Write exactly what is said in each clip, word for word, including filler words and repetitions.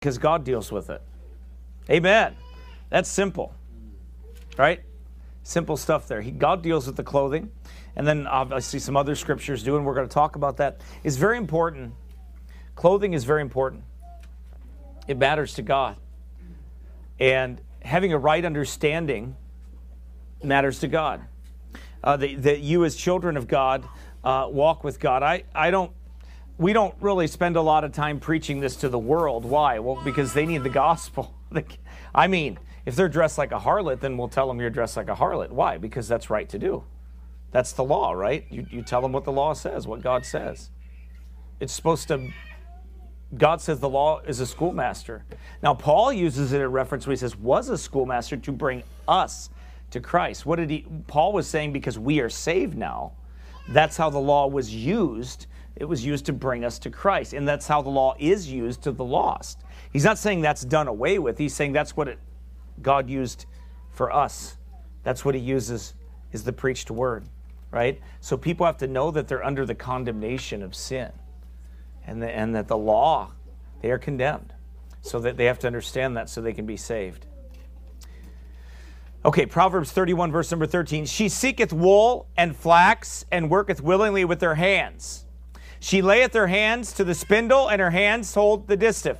because God deals with it. Amen. That's simple, right? Simple stuff there. He, God deals with the clothing. And then obviously some other scriptures do, and we're going to talk about that. It's very important. Clothing is very important. It matters to God. And having a right understanding matters to God. Uh, that, that you as children of God uh, walk with God. I, I don't, we don't really spend a lot of time preaching this to the world. Why? Well, because they need the gospel. I mean, if they're dressed like a harlot, then we'll tell them you're dressed like a harlot. Why? Because that's right to do. That's the law, right? You, you tell them what the law says, what God says. It's supposed to, God says the law is a schoolmaster. Now, Paul uses it in reference where he says, was a schoolmaster to bring us to Christ. What did he, Paul was saying, because we are saved now, that's how the law was used. It was used to bring us to Christ. And that's how the law is used to the lost. He's not saying that's done away with. He's saying that's what it, God used for us. That's what he uses is the preached word, right? So people have to know that they're under the condemnation of sin and, the, and that the law, they are condemned. So that they have to understand that so they can be saved. Okay, Proverbs thirty-one, verse number thirteen. She seeketh wool and flax and worketh willingly with her hands. She layeth her hands to the spindle and her hands hold the distaff.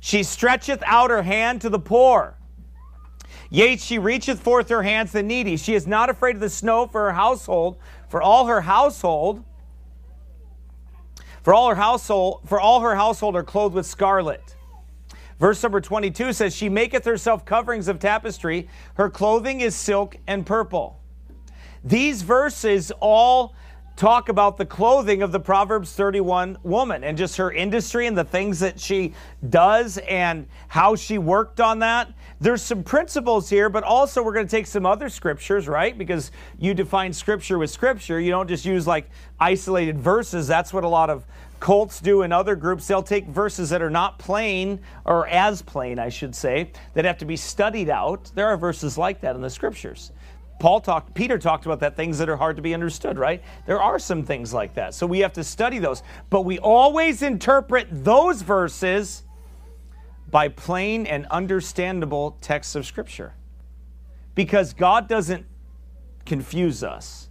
She stretcheth out her hand to the poor. Yea, she reacheth forth her hands to the needy. She is not afraid of the snow for her household, for all her household, for all her household, for all her household are clothed with scarlet. Verse number twenty-two says, she maketh herself coverings of tapestry. Her clothing is silk and purple. These verses all talk about the clothing of the Proverbs thirty-one woman and just her industry and the things that she does and how she worked on that. There's some principles here, but also we're going to take some other scriptures, right? Because you define scripture with scripture. You don't just use like isolated verses. That's what a lot of cults do in other groups. They'll take verses that are not plain or as plain, I should say, that have to be studied out. There are verses like that in the scriptures. Paul talked, Peter talked about that, things that are hard to be understood, right? There are some things like that. So we have to study those. But we always interpret those verses by plain and understandable texts of Scripture. Because God doesn't confuse us.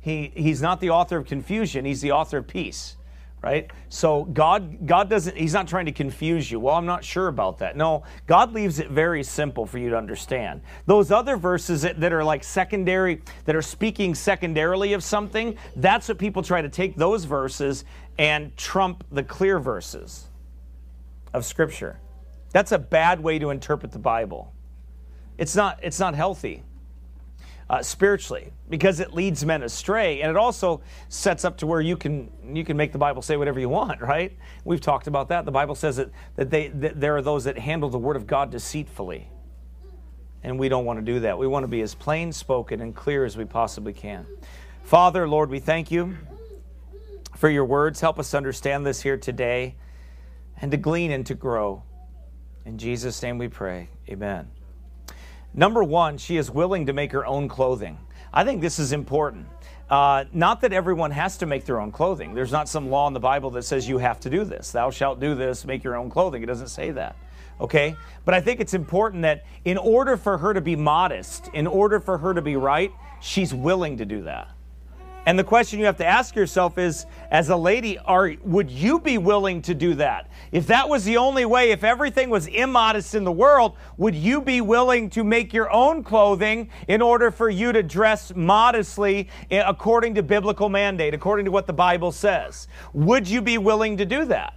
He, he's not the author of confusion. He's the author of peace, right? So God, God doesn't, he's not trying to confuse you. Well, I'm not sure about that. No, God leaves it very simple for you to understand. Those other verses that, that are like secondary, that are speaking secondarily of something, that's what people try to take those verses and trump the clear verses of Scripture. That's a bad way to interpret the Bible. It's not, it's not healthy uh, spiritually, because it leads men astray, and it also sets up to where you can you can make the Bible say whatever you want, right? We've talked about that. The Bible says that, that, they, that there are those that handle the Word of God deceitfully, and we don't want to do that. We want to be as plain-spoken and clear as we possibly can. Father, Lord, we thank you for your words. Help us understand this here today and to glean and to grow. In Jesus' name we pray. Amen. Number one, she is willing to make her own clothing. I think this is important. Uh, not that everyone has to make their own clothing. There's not some law in the Bible that says you have to do this. Thou shalt do this, make your own clothing. It doesn't say that. Okay? But I think it's important that in order for her to be modest, in order for her to be right, she's willing to do that. And the question you have to ask yourself is, as a lady, are would you be willing to do that? If that was the only way, if everything was immodest in the world, would you be willing to make your own clothing in order for you to dress modestly according to biblical mandate, according to what the Bible says? Would you be willing to do that?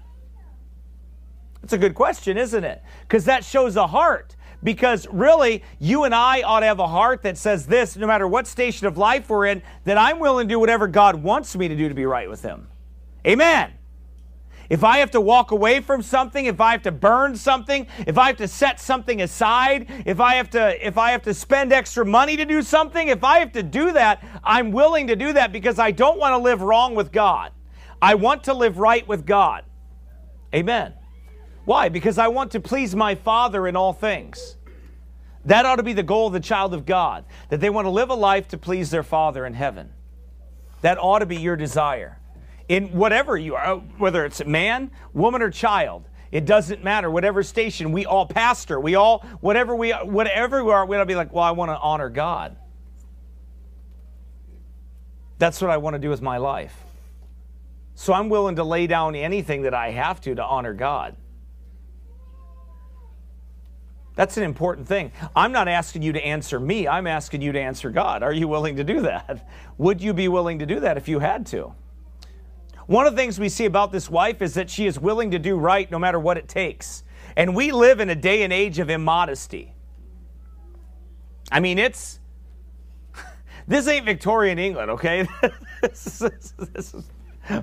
That's a good question, isn't it? Because that shows a heart. Because really, you and I ought to have a heart that says this, no matter what station of life we're in, that I'm willing to do whatever God wants me to do to be right with him. Amen. If I have to walk away from something, if I have to burn something, if I have to set something aside, if I have to, if I have to spend extra money to do something, if I have to do that, I'm willing to do that because I don't want to live wrong with God. I want to live right with God. Amen. Why? Because I want to please my Father in all things. That ought to be the goal of the child of God, that they want to live a life to please their Father in heaven. That ought to be your desire. In whatever you are, whether it's man, woman, or child, It doesn't matter. Whatever station, we all pastor. We all, whatever we, whatever we are, we don't be like, well, I want to honor God. That's what I want to do with my life. So I'm willing to lay down anything that I have to to honor God. That's an important thing. I'm not asking you to answer me. I'm asking you to answer God. Are you willing to do that? Would you be willing to do that if you had to? One of the things we see about this wife is that she is willing to do right no matter what it takes. And we live in a day and age of immodesty. I mean, it's... this ain't Victorian England, okay? this, is, this is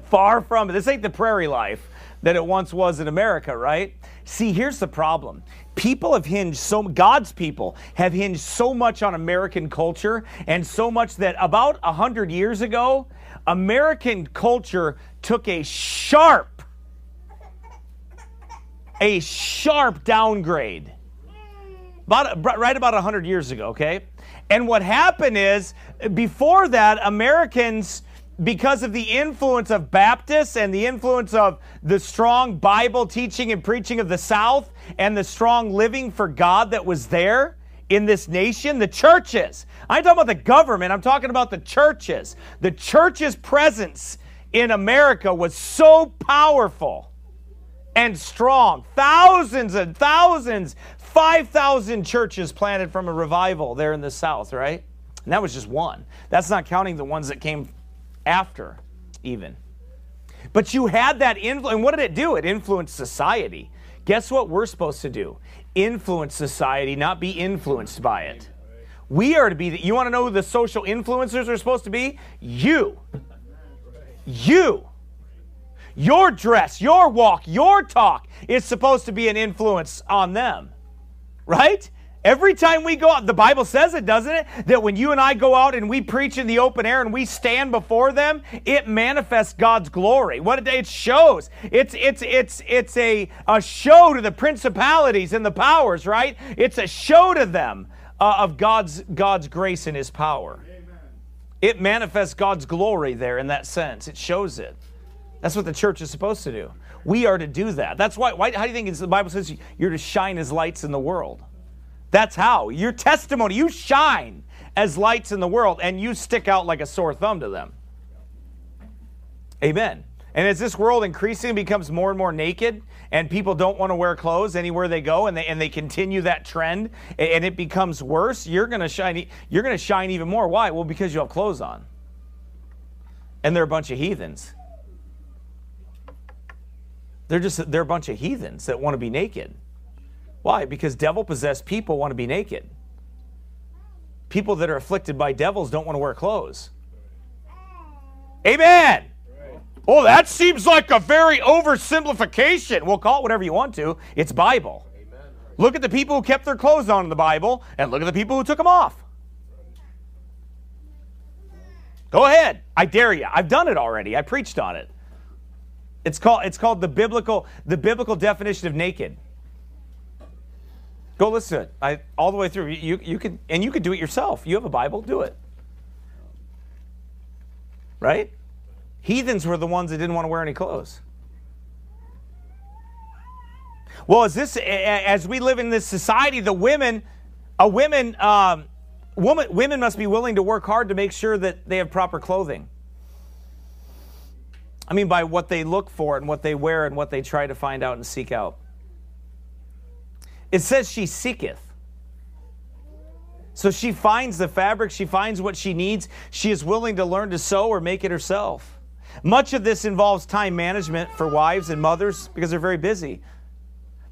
far from it. This ain't the prairie life that it once was in America, right? See, here's the problem. People have hinged so, God's people have hinged so much on American culture, and so much that about one hundred years ago, American culture took a sharp, a sharp downgrade. About, right about one hundred years ago, okay? And what happened is, before that, Americans, because of the influence of Baptists and the influence of the strong Bible teaching and preaching of the South and the strong living for God that was there in this nation, the churches. I ain't talking about the government. I'm talking about the churches. The church's presence in America was so powerful and strong. Thousands and thousands, five thousand churches planted from a revival there in the South, right? And that was just one. That's not counting the ones that came after, even. But you had that influence. And what did it do? It influenced society. Guess what we're supposed to do? Influence society, not be influenced by it. We are to be, the, you want to know who the social influencers are supposed to be? You. You. Your dress, your walk, your talk is supposed to be an influence on them, right? Every time we go out, the Bible says it, doesn't it? That when you and I go out and we preach in the open air and we stand before them, it manifests God's glory. What it shows. It's it's it's it's a, a show to the principalities and the powers, right? It's a show to them uh, of God's God's grace and His power. Amen. It manifests God's glory there in that sense. It shows it. That's what the church is supposed to do. We are to do that. That's why. Why? How do you think it's, the Bible says you're to shine as lights in the world? That's how. Your testimony, you shine as lights in the world, and you stick out like a sore thumb to them. Amen. And as this world increasingly becomes more and more naked, and people don't want to wear clothes anywhere they go, and they and they continue that trend, and it becomes worse, you're going to shine, you're going to shine even more. Why? Well, because you have clothes on. And they're a bunch of heathens. They're just they're a bunch of heathens that want to be naked. Why? Because devil-possessed people want to be naked. People that are afflicted by devils don't want to wear clothes. Amen! Right. Oh, that seems like a very oversimplification. Well, call it whatever you want to. It's Bible. Amen. Right. Look at the people who kept their clothes on in the Bible, and look at the people who took them off. Go ahead. I dare you. I've done it already. I preached on it. It's called, it's called the biblical, the biblical definition of naked. Go listen to it I, all the way through. You, you could, and you could do it yourself. You have a Bible, do it. Right? Heathens were the ones that didn't want to wear any clothes. Well, as this, as we live in this society, the women, a women, um, woman, women must be willing to work hard to make sure that they have proper clothing. I mean, by what they look for and what they wear and what they try to find out and seek out. It says she seeketh. So she finds the fabric, she finds what she needs, she is willing to learn to sew or make it herself. Much of this involves time management for wives and mothers because they're very busy.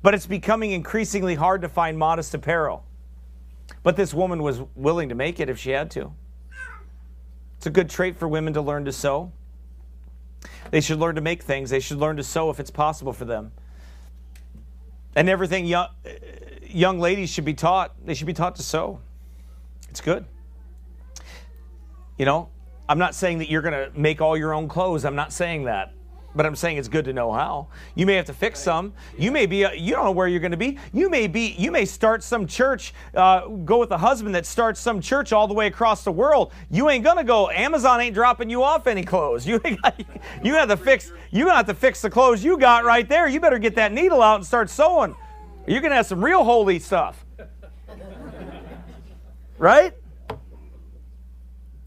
But it's becoming increasingly hard to find modest apparel. But this woman was willing to make it if she had to. It's a good trait for women to learn to sew. They should learn to make things. They should learn to sew if it's possible for them. And everything young, young ladies should be taught. They should be taught to sew. It's good. You know, I'm not saying that you're going to make all your own clothes. I'm not saying that. But I'm saying it's good to know how. You may have to fix some. You may be, you don't know where you're going to be. You may be, you may start some church, uh, go with a husband that starts some church all the way across the world. You ain't going to go. Amazon ain't dropping you off any clothes. You ain't got, you have to fix, you have to fix the clothes you got right there. You better get that needle out and start sewing. You're going to have some real holy stuff. Right?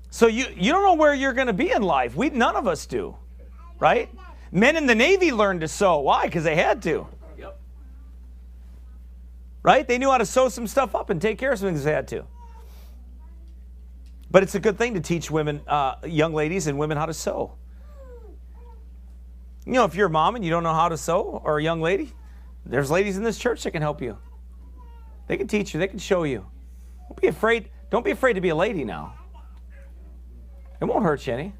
So you, you don't know where you're going to be in life. We, none of us do. Right? Men in the Navy learned to sew. Why? Because they had to. Yep. Right? They knew how to sew some stuff up and take care of some things they had to. But it's a good thing to teach women, uh, young ladies and women, how to sew. You know, if you're a mom and you don't know how to sew, or a young lady, there's ladies in this church that can help you. They can teach you. They can show you. Don't be afraid. Don't be afraid to be a lady now. It won't hurt you any.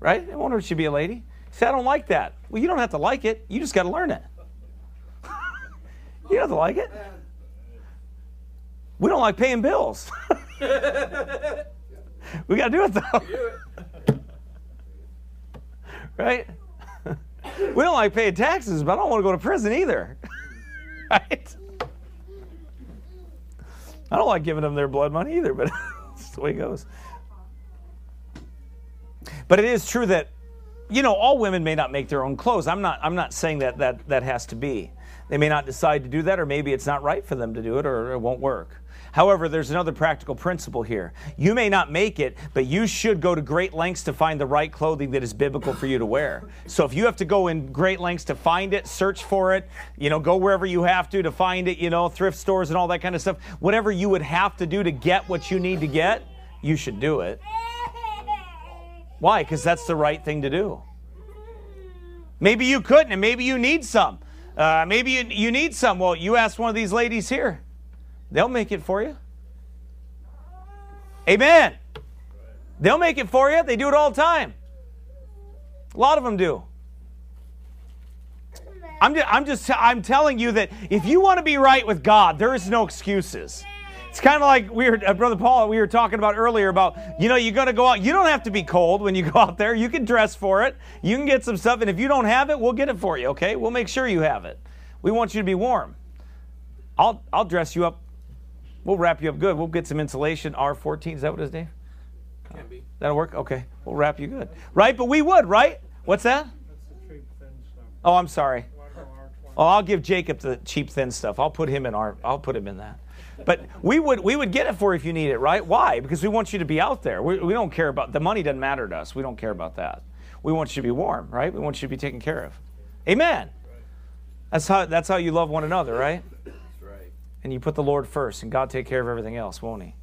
Right? It won't hurt you to be a lady. See, I don't like that. Well, you don't have to like it. You just got to learn it. You don't have to like it. We don't like paying bills. We got to do it, though. Right? We don't like paying taxes, but I don't want to go to prison either. Right? I don't like giving them their blood money either, but that's the way it goes. But it is true that, you know, all women may not make their own clothes. I'm not, I'm not saying that, that that has to be. They may not decide to do that, or maybe it's not right for them to do it, or it won't work. However, there's another practical principle here. You may not make it, but you should go to great lengths to find the right clothing that is biblical for you to wear. So if you have to go in great lengths to find it, search for it, you know, go wherever you have to to find it, you know, thrift stores and all that kind of stuff. Whatever you would have to do to get what you need to get, you should do it. Why? Because that's the right thing to do. Maybe you couldn't, and maybe you need some. Uh, maybe you, you need some. Well, you ask one of these ladies here. They'll make it for you. Amen. They'll make it for you. They do it all the time. A lot of them do. I'm just, I'm just, I'm telling you that if you want to be right with God, there is no excuses. It's kind of like we were, uh, Brother Paul, we were talking about earlier about, you know, you're going to go out. You don't have to be cold when you go out there. You can dress for it. You can get some stuff. And if you don't have it, we'll get it for you, okay? We'll make sure you have it. We want you to be warm. I'll, I'll dress you up. We'll wrap you up good. We'll get some insulation. R fourteen, is that what it is, Dave? Can be. That'll work? Okay. We'll wrap you good. Right? But we would, right? What's that? That's the cheap thin stuff. Oh, I'm sorry. Oh, I'll give Jacob the cheap thin stuff. I'll put him in our, I'll put him in that. But we would, we would get it for you if you need it, right? Why? Because we want you to be out there. We, we don't care about, the money doesn't matter to us. We don't care about that. We want you to be warm, right? We want you to be taken care of. Amen. That's how, that's how you love one another, right? And you put the Lord first, and God take care of everything else, won't He?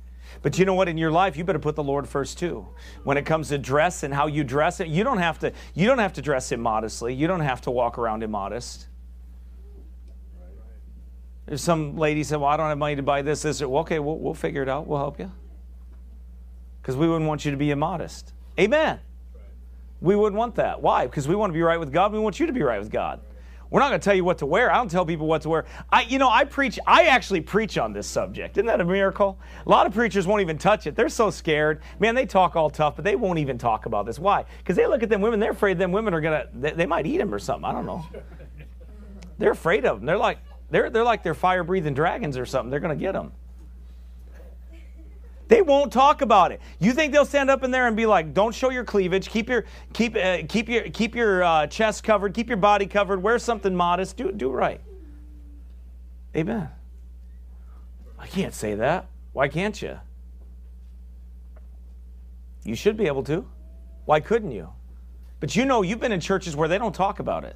But you know what? In your life, you better put the Lord first too. When it comes to dress and how you dress it, you don't have to, you don't have to dress immodestly. You don't have to walk around immodest. There's some ladies that, well, I don't have money to buy this, this, or, well, okay, we'll, we'll figure it out. We'll help you. Because we wouldn't want you to be immodest. Amen. Right. We wouldn't want that. Why? Because we want to be right with God. We want you to be right with God. Right. We're not going to tell you what to wear. I don't tell people what to wear. I, you know, I preach, I actually preach on this subject. Isn't that a miracle? A lot of preachers won't even touch it. They're so scared. Man, they talk all tough, but they won't even talk about this. Why? Because they look at them women, they're afraid them women are going to, they, they might eat them or something. I don't know. They're afraid of them. They're like, They're, they're like they're fire-breathing dragons or something. They're going to get them. They won't talk about it. You think they'll stand up in there and be like, don't show your cleavage. Keep your, keep, uh, keep your, keep your uh, chest covered. Keep your body covered. Wear something modest. Do, do right. Amen. I can't say that. Why can't you? You should be able to. Why couldn't you? But you know, you've been in churches where they don't talk about it.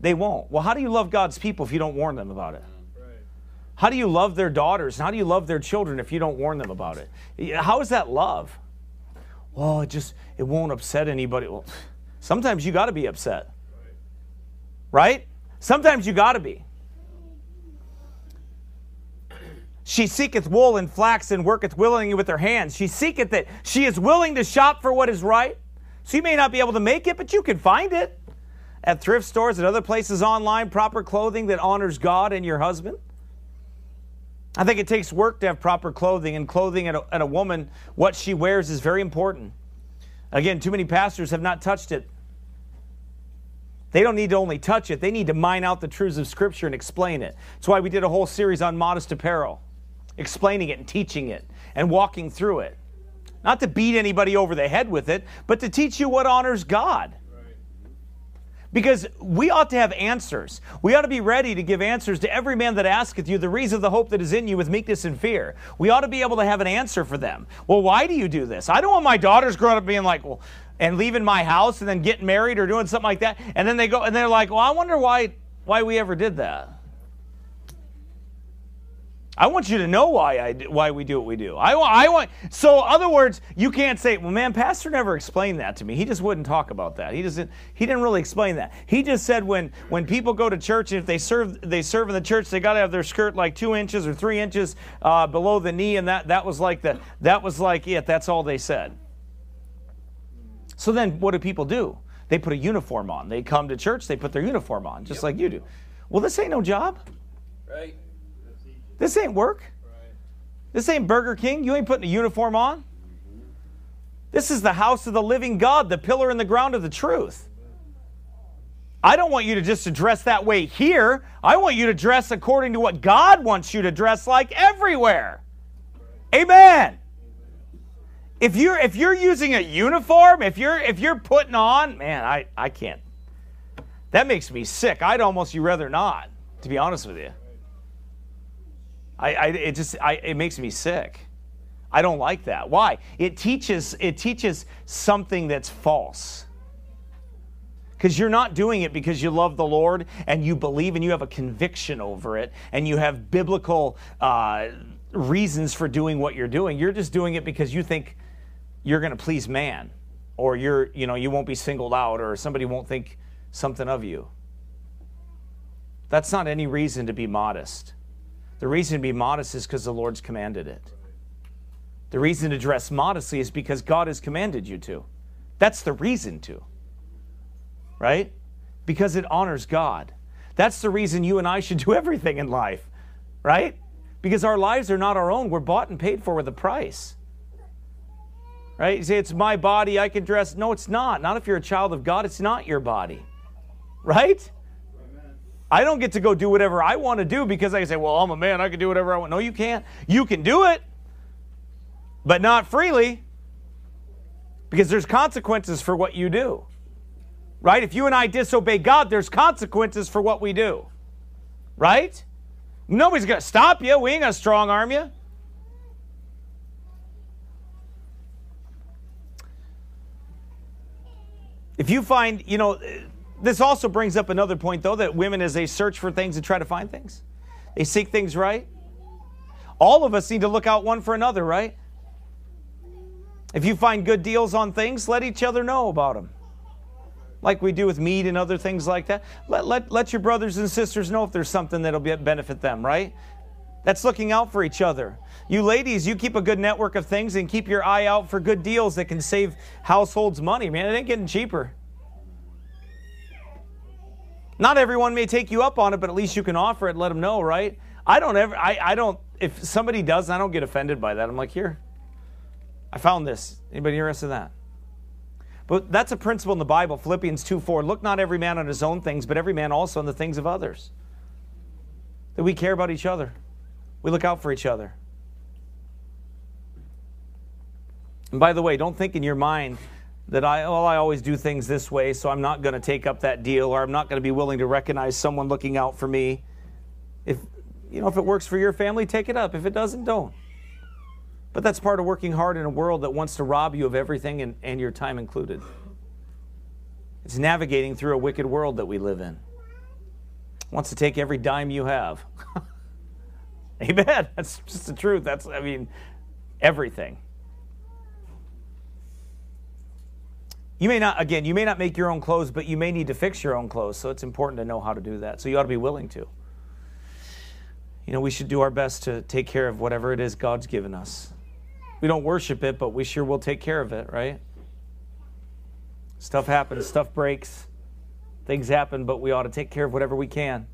They won't. Well, how do you love God's people if you don't warn them about it? How do you love their daughters? How do you love their children if you don't warn them about it? How is that love? Well, it just, it won't upset anybody. Well, sometimes you got to be upset. Right? Sometimes you got to be. She seeketh wool and flax and worketh willingly with her hands. She seeketh it. She is willing to shop for what is right. So you may not be able to make it, but you can find it. At thrift stores and other places online, proper clothing that honors God and your husband. I think it takes work to have proper clothing, and clothing and a, and a woman, what she wears is very important. Again, too many pastors have not touched it. They don't need to only touch it. They need to mine out the truths of Scripture and explain it. That's why we did a whole series on modest apparel, explaining it and teaching it and walking through it. Not to beat anybody over the head with it, but to teach you what honors God. Right. Because we ought to have answers. We ought to be ready to give answers to every man that asketh you the reason of the hope that is in you with meekness and fear. We ought to be able to have an answer for them. Well, why do you do this? I don't want my daughters growing up being like, well, and leaving my house and then getting married or doing something like that. And then they go and they're like, well, I wonder why, why we ever did that. I want you to know why I why we do what we do. I, I want. So, in other words, you can't say, "Well, man, Pastor never explained that to me. He just wouldn't talk about that. He doesn't. He didn't really explain that. He just said when when people go to church and if they serve they serve in the church, they got to have their skirt like two inches or three inches uh, below the knee, and that that was like the that was like it. That's all they said. So then, what do people do? They put a uniform on. They come to church. They put their uniform on, just yep. like you do. Well, this ain't no job, right? This ain't work. Right. This ain't Burger King. You ain't putting a uniform on. Mm-hmm. This is the house of the living God, the pillar and the ground of the truth. I don't want you to just dress that way here. I want you to dress according to what God wants you to dress like everywhere. Right. Amen. If you're if you're using a uniform, if you're if you're putting on, man, I, I can't. That makes me sick. I'd almost you rather not, to be honest with you. I, I, it just I, it makes me sick. I don't like that. Why? It teaches it teaches something that's false. Because you're not doing it because you love the Lord and you believe and you have a conviction over it and you have biblical uh, reasons for doing what you're doing. You're just doing it because you think you're going to please man, or you're you know you won't be singled out, or somebody won't think something of you. That's not any reason to be modest. The reason to be modest is because the Lord's commanded it. The reason to dress modestly is because God has commanded you to. That's the reason to, right? Because it honors God. That's the reason you and I should do everything in life, right? Because our lives are not our own. We're bought and paid for with a price, right? You say, it's my body, I can dress. No, it's not. Not if you're a child of God. It's not your body, right? I don't get to go do whatever I want to do because I can say, well, I'm a man, I can do whatever I want. No, you can't. You can do it, but not freely, because there's consequences for what you do, right? If you and I disobey God, there's consequences for what we do, right? Nobody's going to stop you. We ain't going to strong arm you. If you find, you know... This also brings up another point, though, that women, as they search for things and try to find things, they seek things, right? All of us need to look out one for another, right? If you find good deals on things, let each other know about them. Like we do with meat and other things like that. Let, let, let your brothers and sisters know if there's something that'll benefit them, right? That's looking out for each other. You ladies, you keep a good network of things and keep your eye out for good deals that can save households money. Man, it ain't getting cheaper. Not everyone may take you up on it, but at least you can offer it and let them know, right? I don't ever, I, I don't, if somebody does, I don't get offended by that. I'm like, here, I found this. Anybody interested in that? But that's a principle in the Bible, Philippians two four. Look not every man on his own things, but every man also on the things of others. That we care about each other. We look out for each other. And by the way, don't think in your mind, that I, well, I always do things this way, so I'm not going to take up that deal, or I'm not going to be willing to recognize someone looking out for me. If, you know, if it works for your family, take it up. If it doesn't, don't. But that's part of working hard in a world that wants to rob you of everything, and, and your time included. It's navigating through a wicked world that we live in. It wants to take every dime you have. Amen. That's just the truth. That's, I mean, everything. You may not, again, you may not make your own clothes, but you may need to fix your own clothes. So it's important to know how to do that. So you ought to be willing to. You know, we should do our best to take care of whatever it is God's given us. We don't worship it, but we sure will take care of it, right? Stuff happens, stuff breaks, things happen, but we ought to take care of whatever we can,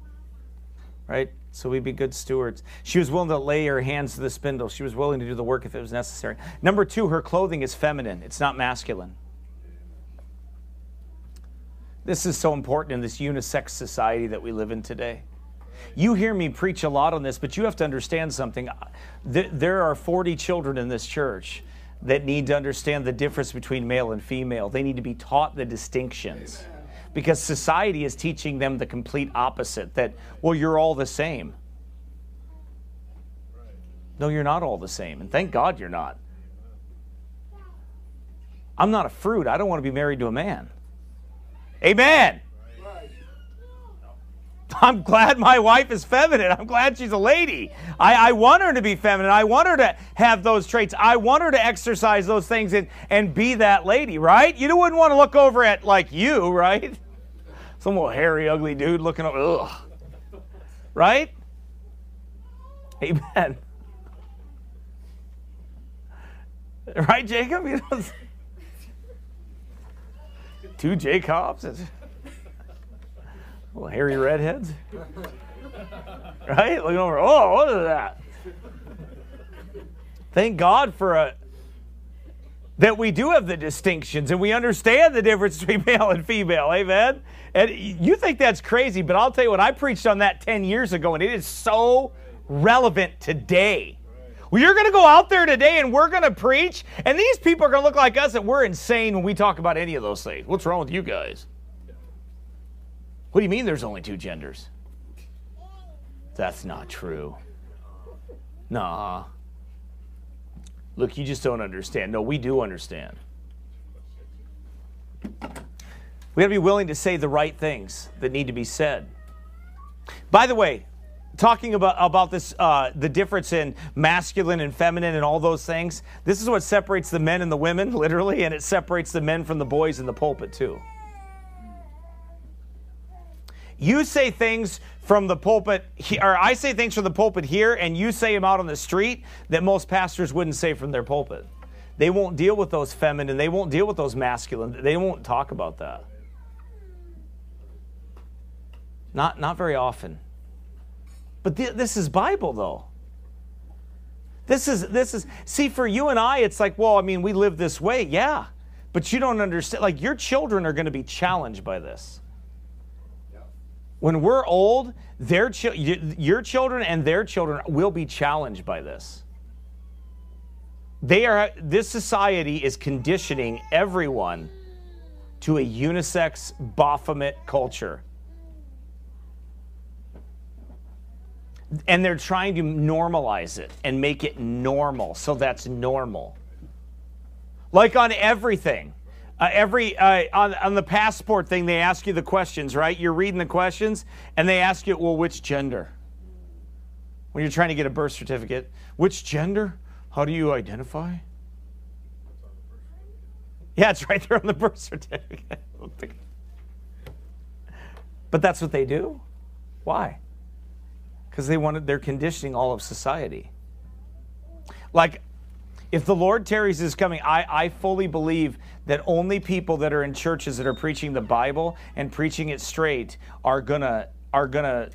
right? So we'd be good stewards. She was willing to lay her hands to the spindle. She was willing to do the work if it was necessary. Number two, her clothing is feminine. It's not masculine. This is so important in this unisex society that we live in today. You hear me preach a lot on this, but you have to understand something. There are forty children in this church that need to understand the difference between male and female. They need to be taught the distinctions. Amen. Because society is teaching them the complete opposite, that, well, you're all the same. No, you're not all the same, and thank God you're not. I'm not a fruit. I don't want to be married to a man. Amen. I'm glad my wife is feminine. I'm glad she's a lady. I, I want her to be feminine. I want her to have those traits. I want her to exercise those things and, and be that lady, right? You wouldn't want to look over at, like, you, right? Some little hairy, ugly dude looking up, ugh. Right? Amen. Right, Jacob? You know, two Jacobs. Little hairy redheads, right? Looking over, oh, what is that? Thank God for a, that we do have the distinctions and we understand the difference between male and female, amen? And you think that's crazy, but I'll tell you what, I preached on that ten years ago and it is so relevant today. Well, you're going to go out there today and we're going to preach and these people are going to look like us and we're insane when we talk about any of those things. What's wrong with you guys? What do you mean there's only two genders? That's not true. Nah. Look, you just don't understand. No, we do understand. We got to be willing to say the right things that need to be said. By the way, talking about, about this, uh, the difference in masculine and feminine and all those things, this is what separates the men and the women, literally, and it separates the men from the boys in the pulpit, too. You say things from the pulpit, or I say things from the pulpit here, and you say them out on the street that most pastors wouldn't say from their pulpit. They won't deal with those feminine. They won't deal with those masculine. They won't talk about that. Not, not very often. But th- this is Bible, though. This is, this is, see, for you and I, it's like, well, I mean, we live this way, yeah. But you don't understand, like, your children are going to be challenged by this. When we're old, their chi- your children and their children will be challenged by this. They are. This society is conditioning everyone to a unisex Baphomet culture. And they're trying to normalize it and make it normal, so that's normal. Like on everything. Uh, every uh, on, on the passport thing, they ask you the questions, right? You're reading the questions, and they ask you, well, which gender? When you're trying to get a birth certificate, which gender? How do you identify? Yeah, it's right there on the birth certificate. But that's what they do. Why? Because they wanted, they're conditioning all of society. Like, if the Lord tarries his coming, I, I fully believe that only people that are in churches that are preaching the Bible and preaching it straight are gonna are gonna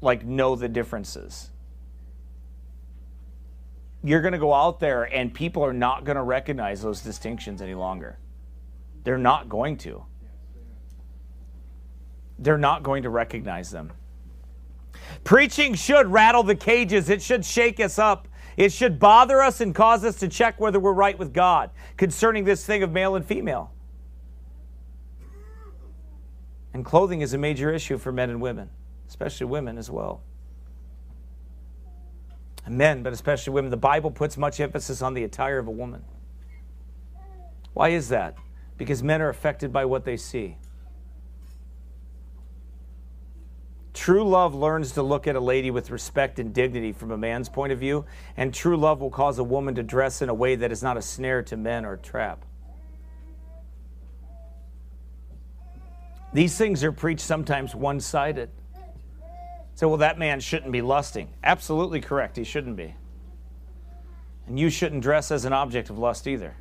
like know the differences. You're gonna go out there and people are not gonna recognize those distinctions any longer. They're not going to. They're not going to recognize them. Preaching should rattle the cages. It should shake us up. It should bother us and cause us to check whether we're right with God concerning this thing of male and female. And clothing is a major issue for men and women, especially women as well. And men, but especially women. The Bible puts much emphasis on the attire of a woman. Why is that? Because men are affected by what they see. True love learns to look at a lady with respect and dignity from a man's point of view, and true love will cause a woman to dress in a way that is not a snare to men or a trap. These things are preached sometimes one-sided. So, well, that man shouldn't be lusting. Absolutely correct, he shouldn't be. And you shouldn't dress as an object of lust either.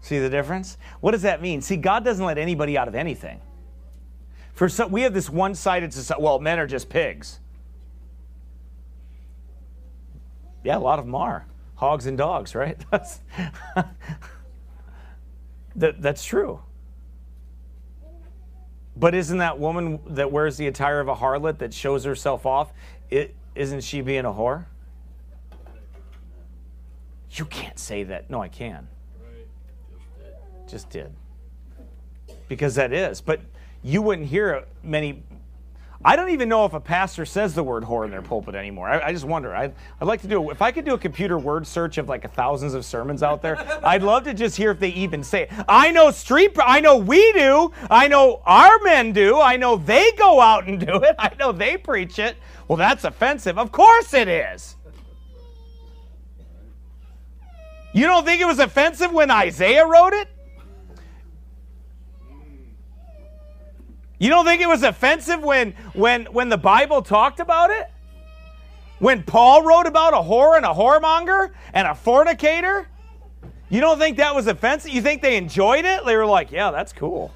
See the difference? What does that mean? See, God doesn't let anybody out of anything. For some, we have this one-sided society. Well, men are just pigs. Yeah, a lot of them are. Hogs and dogs, right? That's, that, that's true. But isn't that woman that wears the attire of a harlot, that shows herself off, it, isn't she being a whore? You can't say that. No, I can. Just did. Because that is. But you wouldn't hear many. I don't even know if a pastor says the word whore in their pulpit anymore. I, I just wonder. I, I'd like to do, if I could do a computer word search of like thousands of sermons out there, I'd love to just hear if they even say it. I know street, I know we do. I know our men do. I know they go out and do it. I know they preach it. Well, that's offensive. Of course it is. You don't think it was offensive when Isaiah wrote it? You don't think it was offensive when, when, when the Bible talked about it? When Paul wrote about a whore and a whoremonger and a fornicator? You don't think that was offensive? You think they enjoyed it? They were like, yeah, that's cool.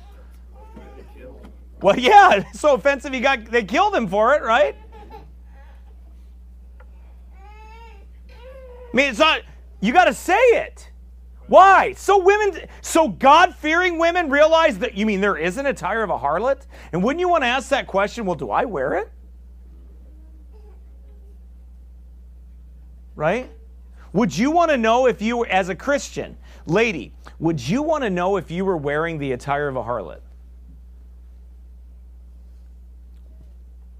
Well, yeah, it's so offensive he got, they killed him for it, right? I mean, it's not, you got to say it. Why? So women, so God-fearing women realize that, you mean there is an attire of a harlot? And wouldn't you want to ask that question, well, do I wear it? Right? Would you want to know if you were, as a Christian lady, would you want to know if you were wearing the attire of a harlot?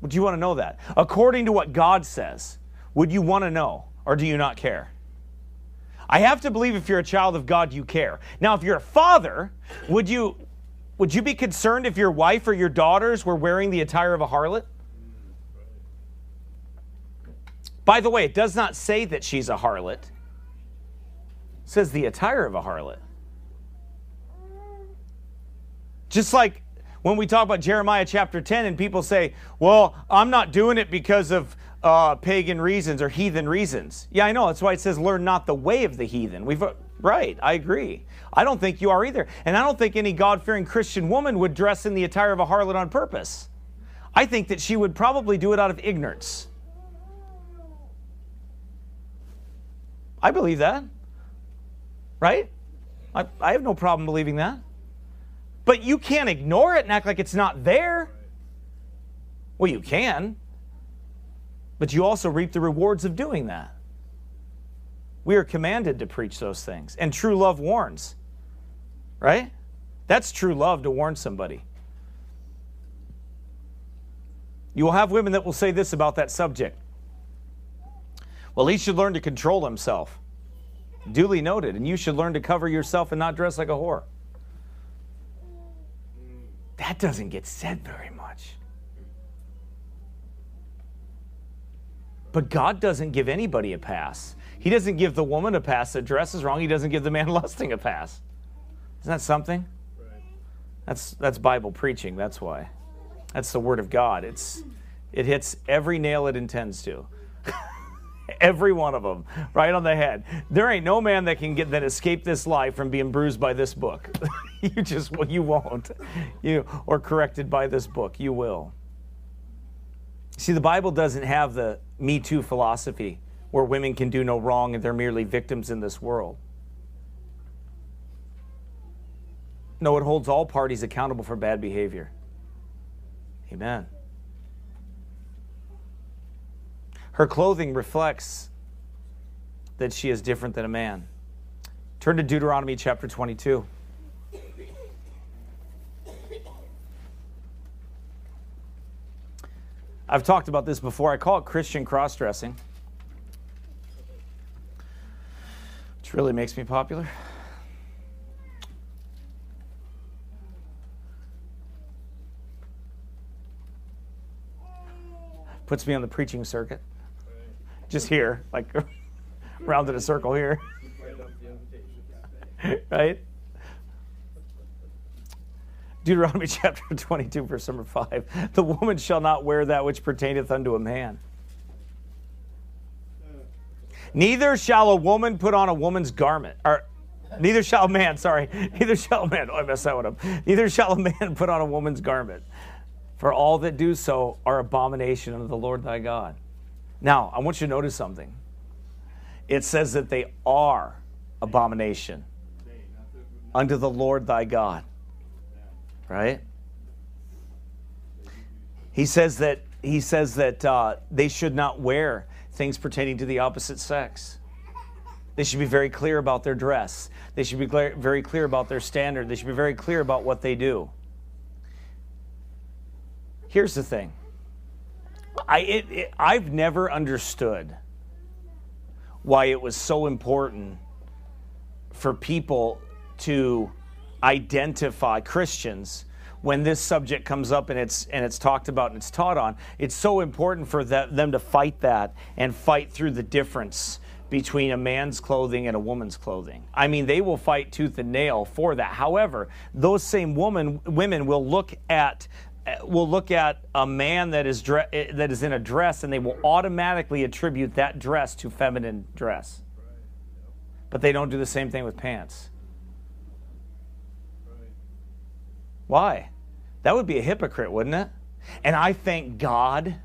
Would you want to know that? According to what God says, would you want to know, or do you not care? I have to believe if you're a child of God, you care. Now, if you're a father, would you would you be concerned if your wife or your daughters were wearing the attire of a harlot? By the way, it does not say that she's a harlot. It says the attire of a harlot. Just like when we talk about Jeremiah chapter ten and people say, well, I'm not doing it because of Uh, pagan reasons or heathen reasons. Yeah, I know. That's why it says, learn not the way of the heathen. We've uh, right, I agree. I don't think you are either. And I don't think any God-fearing Christian woman would dress in the attire of a harlot on purpose. I think that she would probably do it out of ignorance. I believe that. Right? I, I have no problem believing that. But you can't ignore it and act like it's not there. Well, you can. But you also reap the rewards of doing that. We are commanded to preach those things. And true love warns, right? That's true love, to warn somebody. You will have women that will say this about that subject. Well, he should learn to control himself. Duly noted. And you should learn to cover yourself and not dress like a whore. That doesn't get said very much. But God doesn't give anybody a pass. He doesn't give the woman a pass that dresses wrong. He doesn't give the man lusting a pass. Isn't that something? Right. That's that's Bible preaching. That's why. That's the Word of God. It's it hits every nail it intends to. Every one of them, right on the head. There ain't no man that can get that escape this life from being bruised by this book. You just well, you won't. You or corrected by this book. You will. See, the Bible doesn't have the Me Too philosophy where women can do no wrong and they're merely victims in this world. No, it holds all parties accountable for bad behavior. Amen. Her clothing reflects that she is different than a man. Turn to Deuteronomy chapter twenty-two. I've talked about this before. I call it Christian cross-dressing, which really makes me popular. Puts me on the preaching circuit. Just here, like rounded a circle here. Right? Deuteronomy chapter twenty-two, verse number five. The woman shall not wear that which pertaineth unto a man. Neither shall a woman put on a woman's garment. Or, neither shall a man, sorry. Neither shall a man, oh, I messed that one up. Neither shall a man put on a woman's garment. For all that do so are abomination unto the Lord thy God. Now, I want you to notice something. It says that they are abomination unto the Lord thy God. Right? He says that he says that uh, they should not wear things pertaining to the opposite sex. They should be very clear about their dress. They should be very clear about their standard. They should be very clear about what they do. Here's the thing. I it, it, I've never understood why it was so important for people to identify Christians when this subject comes up and it's and it's talked about and it's taught on. It's so important for that, them to fight that and fight through the difference between a man's clothing and a woman's clothing. I mean, they will fight tooth and nail for that. However, those same woman women will look at will look at a man that is dre- that is in a dress, and they will automatically attribute that dress to feminine dress. But they don't do the same thing with pants. Why? That would be a hypocrite, wouldn't it? And I thank God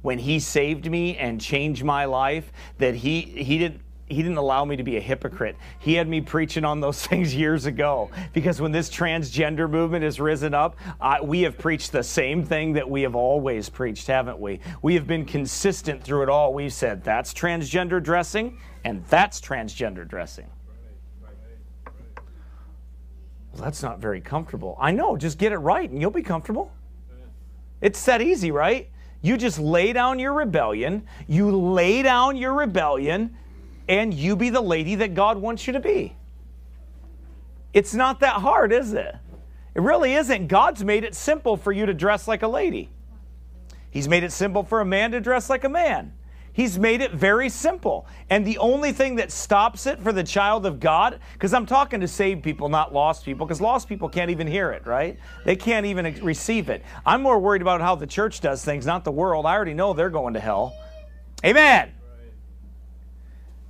when He saved me and changed my life that He He didn't He didn't allow me to be a hypocrite. He had me preaching on those things years ago, because when this transgender movement has risen up, I, we have preached the same thing that we have always preached, haven't we? We have been consistent through it all. We've said, that's transgender dressing, and that's transgender dressing. Well, that's not very comfortable. I know, just get it right and you'll be comfortable. It's that easy, right? You just lay down your rebellion. You lay down your rebellion, and you be the lady that God wants you to be. It's not that hard, is it? It really isn't. God's made it simple for you to dress like a lady. He's made it simple for a man to dress like a man. He's made it very simple. And the only thing that stops it for the child of God, because I'm talking to saved people, not lost people, because lost people can't even hear it, right? They can't even receive it. I'm more worried about how the church does things, not the world. I already know they're going to hell. Amen.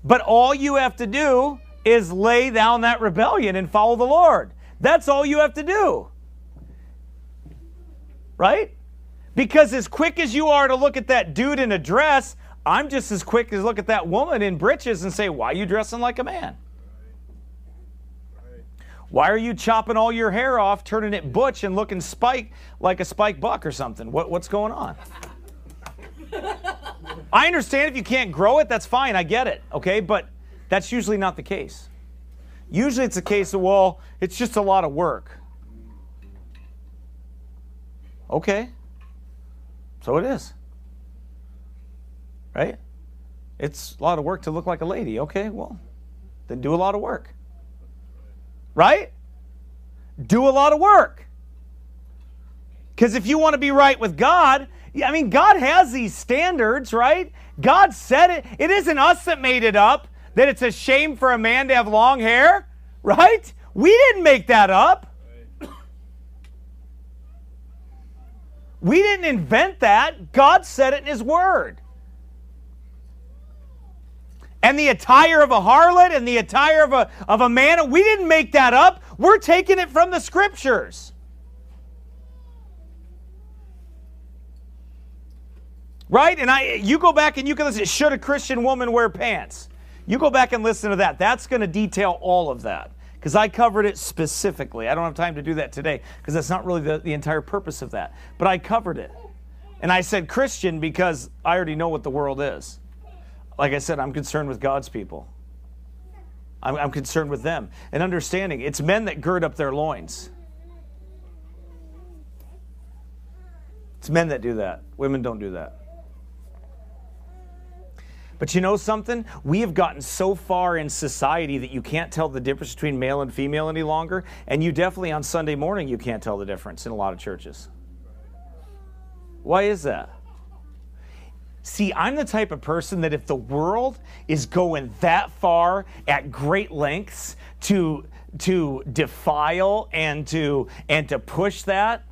But all you have to do is lay down that rebellion and follow the Lord. That's all you have to do. Right? Because as quick as you are to look at that dude in a dress, I'm just as quick as look at that woman in britches and say, why are you dressing like a man? Why are you chopping all your hair off, turning it butch and looking spike like a spike buck or something? What, what's going on? I understand if you can't grow it, that's fine. I get it, okay? But that's usually not the case. Usually it's a case of, well, it's just a lot of work. Okay. So it is. Right? It's a lot of work to look like a lady. Okay, well, then do a lot of work. Right? Do a lot of work. Because if you want to be right with God... I mean, God has these standards, right? God said it. It isn't us that made it up, that it's a shame for a man to have long hair, right? We didn't make that up. Right. We didn't invent that. God said it in His Word. And the attire of a harlot and the attire of a, of a man, we didn't make that up. We're taking it from the Scriptures. Right? And I, you go back and you can listen. Should a Christian woman wear pants? You go back and listen to that. That's going to detail all of that, because I covered it specifically. I don't have time to do that today, because that's not really the, the entire purpose of that. But I covered it. And I said Christian because I already know what the world is. Like I said, I'm concerned with God's people. I'm, I'm concerned with them. And understanding, it's men that gird up their loins. It's men that do that. Women don't do that. But you know something? We have gotten so far in society that you can't tell the difference between male and female any longer. And you definitely, on Sunday morning, you can't tell the difference in a lot of churches. Why is that? See, I'm the type of person that if the world is going that far at great lengths to, to defile and to, and to push that,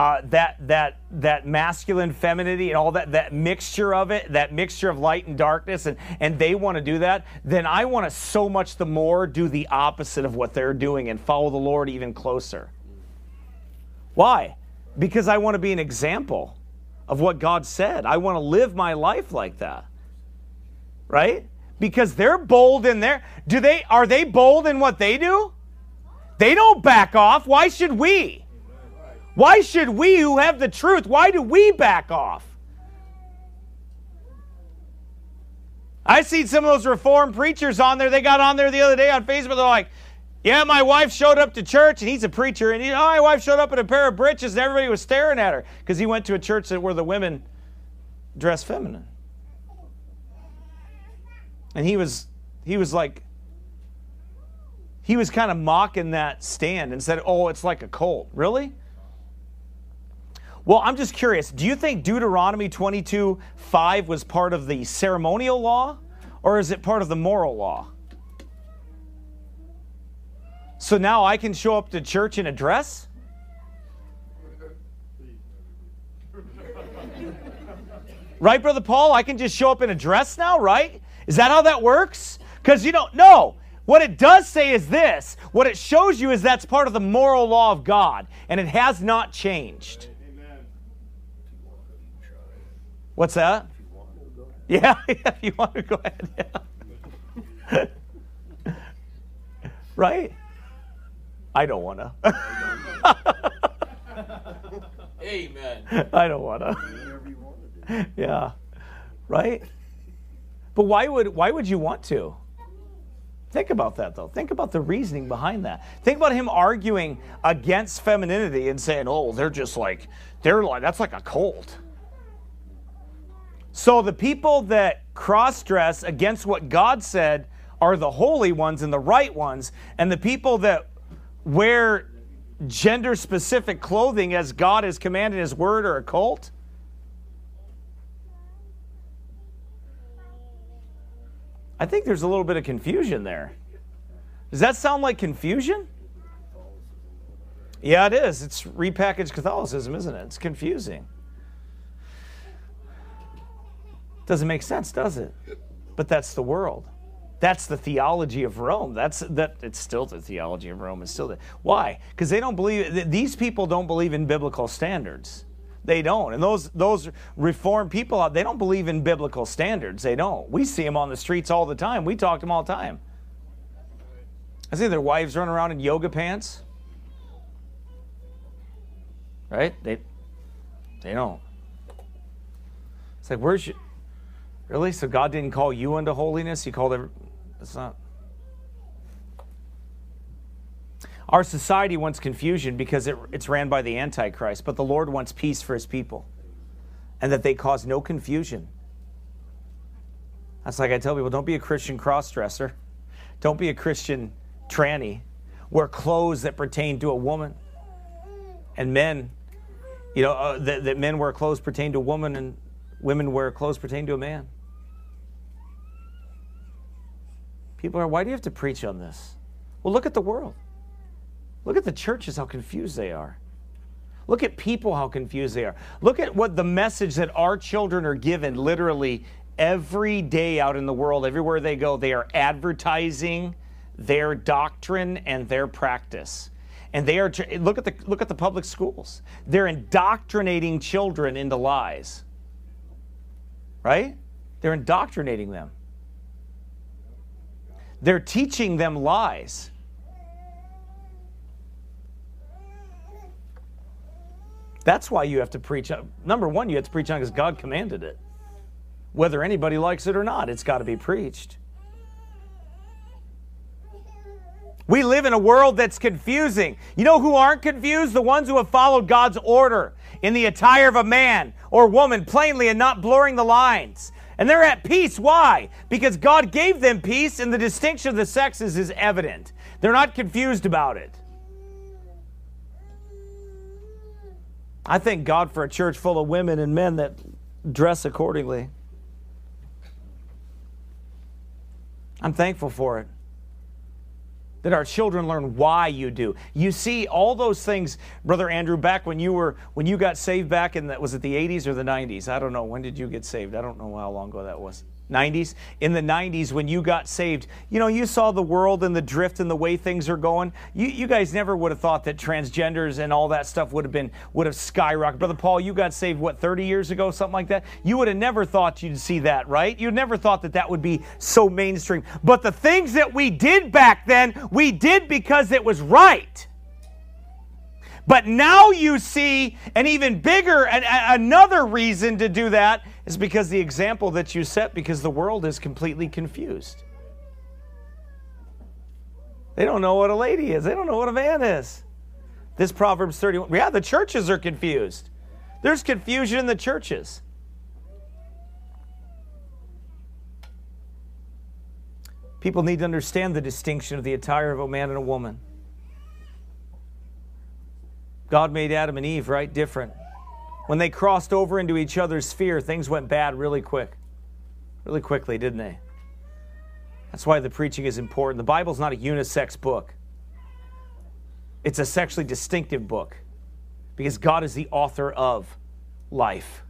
Uh, that that that masculine femininity and all that that mixture of it, that mixture of light and darkness, and, and they want to do that, then I want to so much the more do the opposite of what they're doing and follow the Lord even closer. Why? Because I want to be an example of what God said. I want to live my life like that. Right? Because they're bold in their... Do they, are they bold in what they do? They don't back off. Why should we? Why should we who have the truth, why do we back off? I've seen some of those Reformed preachers on there. They got on there the other day on Facebook. They're like, yeah, my wife showed up to church, and he's a preacher. And he, oh, my wife showed up in a pair of britches, and everybody was staring at her because he went to a church where the women dressed feminine. And he was, he was like, he was kind of mocking that stand and said, oh, it's like a cult. Really? Well, I'm just curious. Do you think Deuteronomy twenty-two five was part of the ceremonial law, or is it part of the moral law? So now I can show up to church in a dress? Right, Brother Paul? I can just show up in a dress now, right? Is that how that works? Because you don't know. What it does say is this. What it shows you is that's part of the moral law of God, and it has not changed. What's that? If you want to go ahead. Yeah, yeah, if you want to go ahead. Yeah. Right? I don't want to. Amen. I don't want to. Yeah. Right? But why would why would you want to? Think about that, though. Think about the reasoning behind that. Think about him arguing against femininity and saying, "Oh, they're just like they're like that's like a cult." So the people that cross-dress against what God said are the holy ones and the right ones, and the people that wear gender-specific clothing as God has commanded His Word or a cult? I think there's a little bit of confusion there. Does that sound like confusion? Yeah, it is. It's repackaged Catholicism, isn't it? It's confusing. Doesn't make sense, does it? But that's the world. That's the theology of Rome. That's that. It's still the theology of Rome. It's still the, why? Because they don't believe. These people don't believe in biblical standards. They don't. And those those Reformed people, they don't believe in biblical standards. They don't. We see them on the streets all the time. We talk to them all the time. I see their wives running around in yoga pants. Right? They they don't. It's like, where's your... Really? So God didn't call you unto holiness? He called every... That's not... Our society wants confusion because it, it's ran by the Antichrist, but the Lord wants peace for His people and that they cause no confusion. That's like I tell people, don't be a Christian cross-dresser. Don't be a Christian tranny. Wear clothes that pertain to a woman. And men, you know, uh, that, that men wear clothes pertain to a woman and women wear clothes pertain to a man. People are, why do you have to preach on this? Well, look at the world. Look at the churches, how confused they are. Look at people, how confused they are. Look at what the message that our children are given literally every day out in the world, everywhere they go. They are advertising their doctrine and their practice. And they are, look at the, look at the public schools. They're indoctrinating children into lies. Right? They're indoctrinating them. They're teaching them lies. That's why you have to preach. Number one, you have to preach on because God commanded it. Whether anybody likes it or not, it's got to be preached. We live in a world that's confusing. You know who aren't confused? The ones who have followed God's order in the attire of a man or woman plainly and not blurring the lines. And they're at peace. Why? Because God gave them peace, and the distinction of the sexes is evident. They're not confused about it. I thank God for a church full of women and men that dress accordingly. I'm thankful for it. That our children learn why you do. You see all those things, Brother Andrew, back when you were when you got saved back in the, was it the eighties or the nineties? I don't know. When did you get saved? I don't know how long ago that was. nineties? In the nineties when you got saved, you know, you saw the world and the drift and the way things are going. You you guys never would have thought that transgenders and all that stuff would have been would have skyrocketed. Brother Paul, you got saved, what, thirty years ago, something like that? You would have never thought you'd see that, right? You never thought that that would be so mainstream. But the things that we did back then, we did because it was right. But now you see an even bigger, and another reason to do that is because the example that you set, because the world is completely confused. They don't know what a lady is. They don't know what a man is. This Proverbs thirty-one, yeah, the churches are confused. There's confusion in the churches. People need to understand the distinction of the attire of a man and a woman. God made Adam and Eve, right, different. When they crossed over into each other's sphere, things went bad really quick. Really quickly, didn't they? That's why the preaching is important. The Bible's not a unisex book. It's a sexually distinctive book because God is the author of life.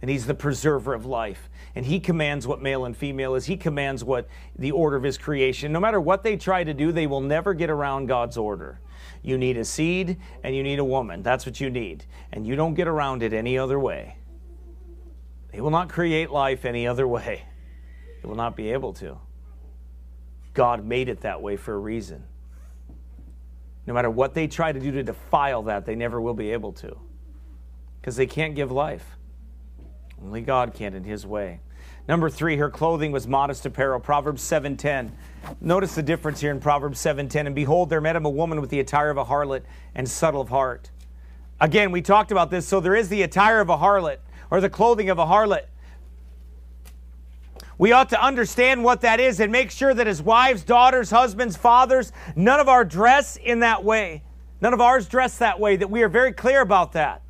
And he's the preserver of life. And he commands what male and female is. He commands what the order of his creation. No matter what they try to do, they will never get around God's order. You need a seed and you need a woman. That's what you need. And you don't get around it any other way. They will not create life any other way. They will not be able to. God made it that way for a reason. No matter what they try to do to defile that, they never will be able to, because they can't give life. Only God can in his way. Number three, her clothing was modest apparel. Proverbs seven ten. Notice the difference here in Proverbs seven ten. And behold, there met him a woman with the attire of a harlot and subtle of heart. Again, we talked about this. So there is the attire of a harlot, or the clothing of a harlot. We ought to understand what that is and make sure that as wives, daughters, husbands, fathers, none of our dress in that way. None of ours dress that way, that we are very clear about that.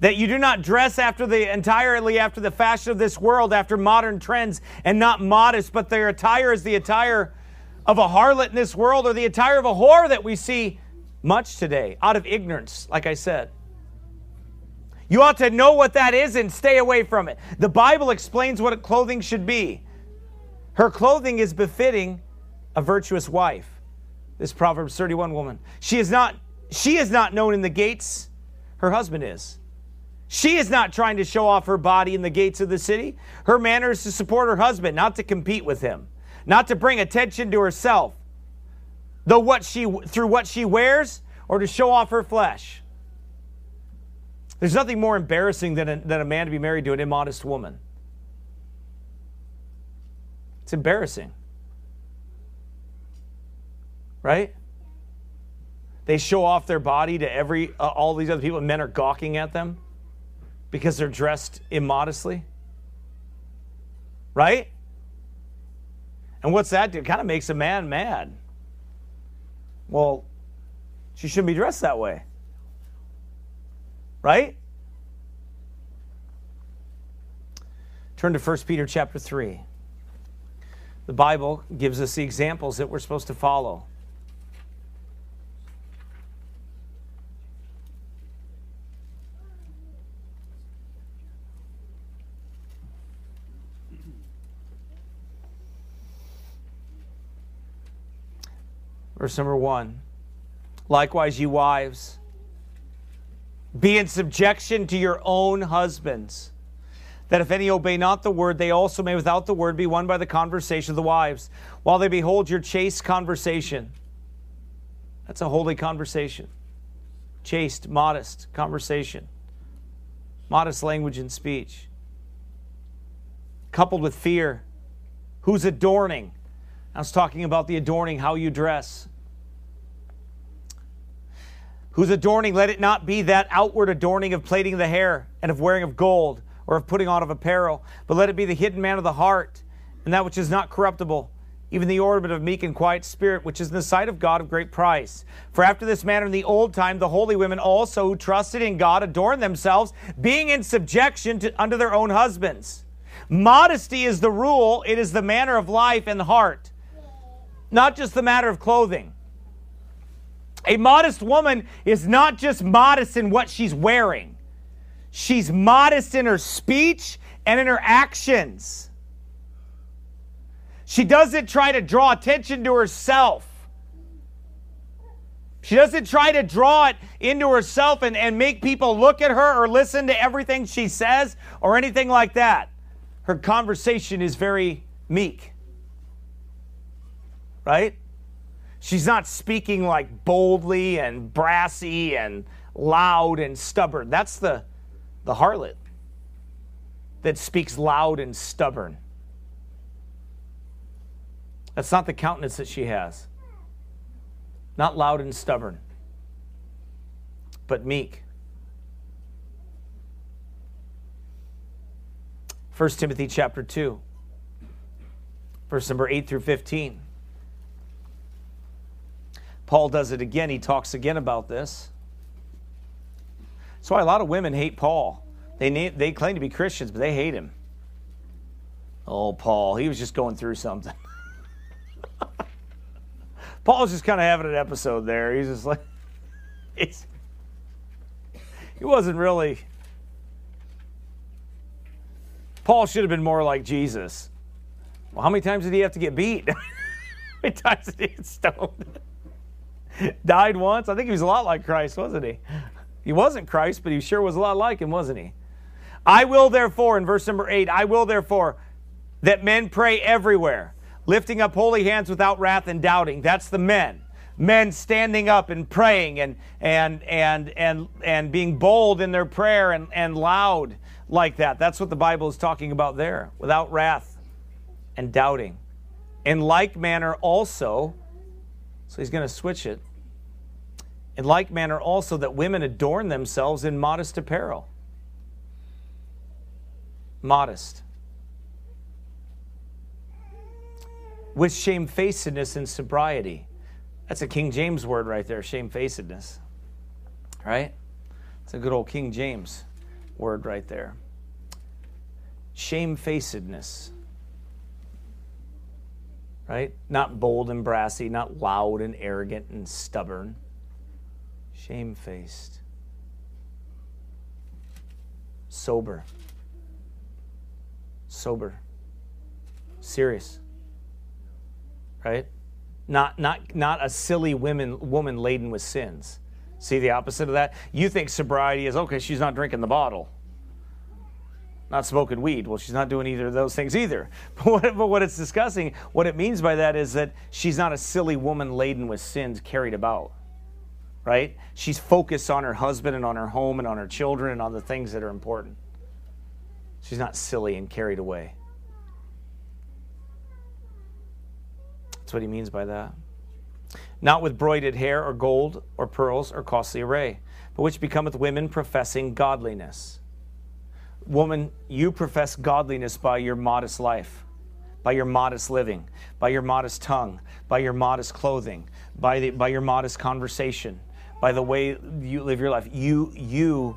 That you do not dress after the entirely after the fashion of this world, after modern trends, and not modest, but their attire is the attire of a harlot in this world, or the attire of a whore that we see much today, out of ignorance, like I said. You ought to know what that is and stay away from it. The Bible explains what clothing should be. Her clothing is befitting a virtuous wife. This Proverbs thirty-one woman. She is not, she is not known in the gates. Her husband is. She is not trying to show off her body in the gates of the city. Her manner is to support her husband, not to compete with him, not to bring attention to herself, though what she, through what she wears, or to show off her flesh. There's nothing more embarrassing than a, than a man to be married to an immodest woman. It's embarrassing. Right? They show off their body to every uh, all these other people, and men are gawking at them because they're dressed immodestly. Right? And what's that do? It kind of makes a man mad. Well, she shouldn't be dressed that way. Right? Turn to First Peter chapter three. The Bible gives us the examples that we're supposed to follow. Verse number one, likewise, you wives, be in subjection to your own husbands, that if any obey not the word, they also may without the word be won by the conversation of the wives, while they behold your chaste conversation. That's a holy conversation. Chaste, modest conversation. Modest language and speech. Coupled with fear. Who's adorning? I was talking about the adorning, how you dress. Whose adorning, let it not be that outward adorning of plaiting the hair and of wearing of gold or of putting on of apparel, but let it be the hidden man of the heart and that which is not corruptible, even the ornament of meek and quiet spirit, which is in the sight of God of great price. For after this manner in the old time, the holy women also who trusted in God adorned themselves, being in subjection to, unto their own husbands. Modesty is the rule. It is the manner of life and the heart. Not just the matter of clothing. A modest woman is not just modest in what she's wearing. She's modest in her speech and in her actions. She doesn't try to draw attention to herself. She doesn't try to draw it into herself and, and make people look at her or listen to everything she says or anything like that. Her conversation is very meek. right? She's not speaking like boldly and brassy and loud and stubborn. That's the, the harlot that speaks loud and stubborn. That's not the countenance that she has. Not loud and stubborn, but meek. First Timothy chapter two, verse number eight through fifteen. Paul does it again. He talks again about this. That's why a lot of women hate Paul. They, they claim to be Christians, but they hate him. Oh, Paul, he was just going through something. Paul's just kind of having an episode there. He's just like, he's, he wasn't really. Paul should have been more like Jesus. Well, how many times did he have to get beat? How many times did he get stoned? Died once? I think he was a lot like Christ, wasn't he? He wasn't Christ, but he sure was a lot like him, wasn't he? I will therefore, in verse number eight, I will therefore that men pray everywhere, lifting up holy hands without wrath and doubting. That's the men. Men standing up and praying and and and and and being bold in their prayer and, and loud like that. That's what the Bible is talking about there, without wrath and doubting. In like manner also, so he's going to switch it, in like manner also that women adorn themselves in modest apparel. Modest. With shamefacedness and sobriety. That's a King James word right there, shamefacedness. Right? It's a good old King James word right there. Shamefacedness. Right? Not bold and brassy, not loud and arrogant and stubborn. Shamefaced. Sober. Sober. Serious. Right? Not not not a silly women, woman laden with sins. See the opposite of that? You think sobriety is, okay, she's not drinking the bottle. Not smoking weed. Well, she's not doing either of those things either. But what, but what it's discussing, what it means by that is that she's not a silly woman laden with sins carried about. Right? She's focused on her husband and on her home and on her children and on the things that are important. She's not silly and carried away. That's what he means by that. Not with broided hair or gold or pearls or costly array, but which becometh women professing godliness. Woman, you profess godliness by your modest life, by your modest living, by your modest tongue, by your modest clothing, by the, by your modest conversation, by the way you live your life. You, you,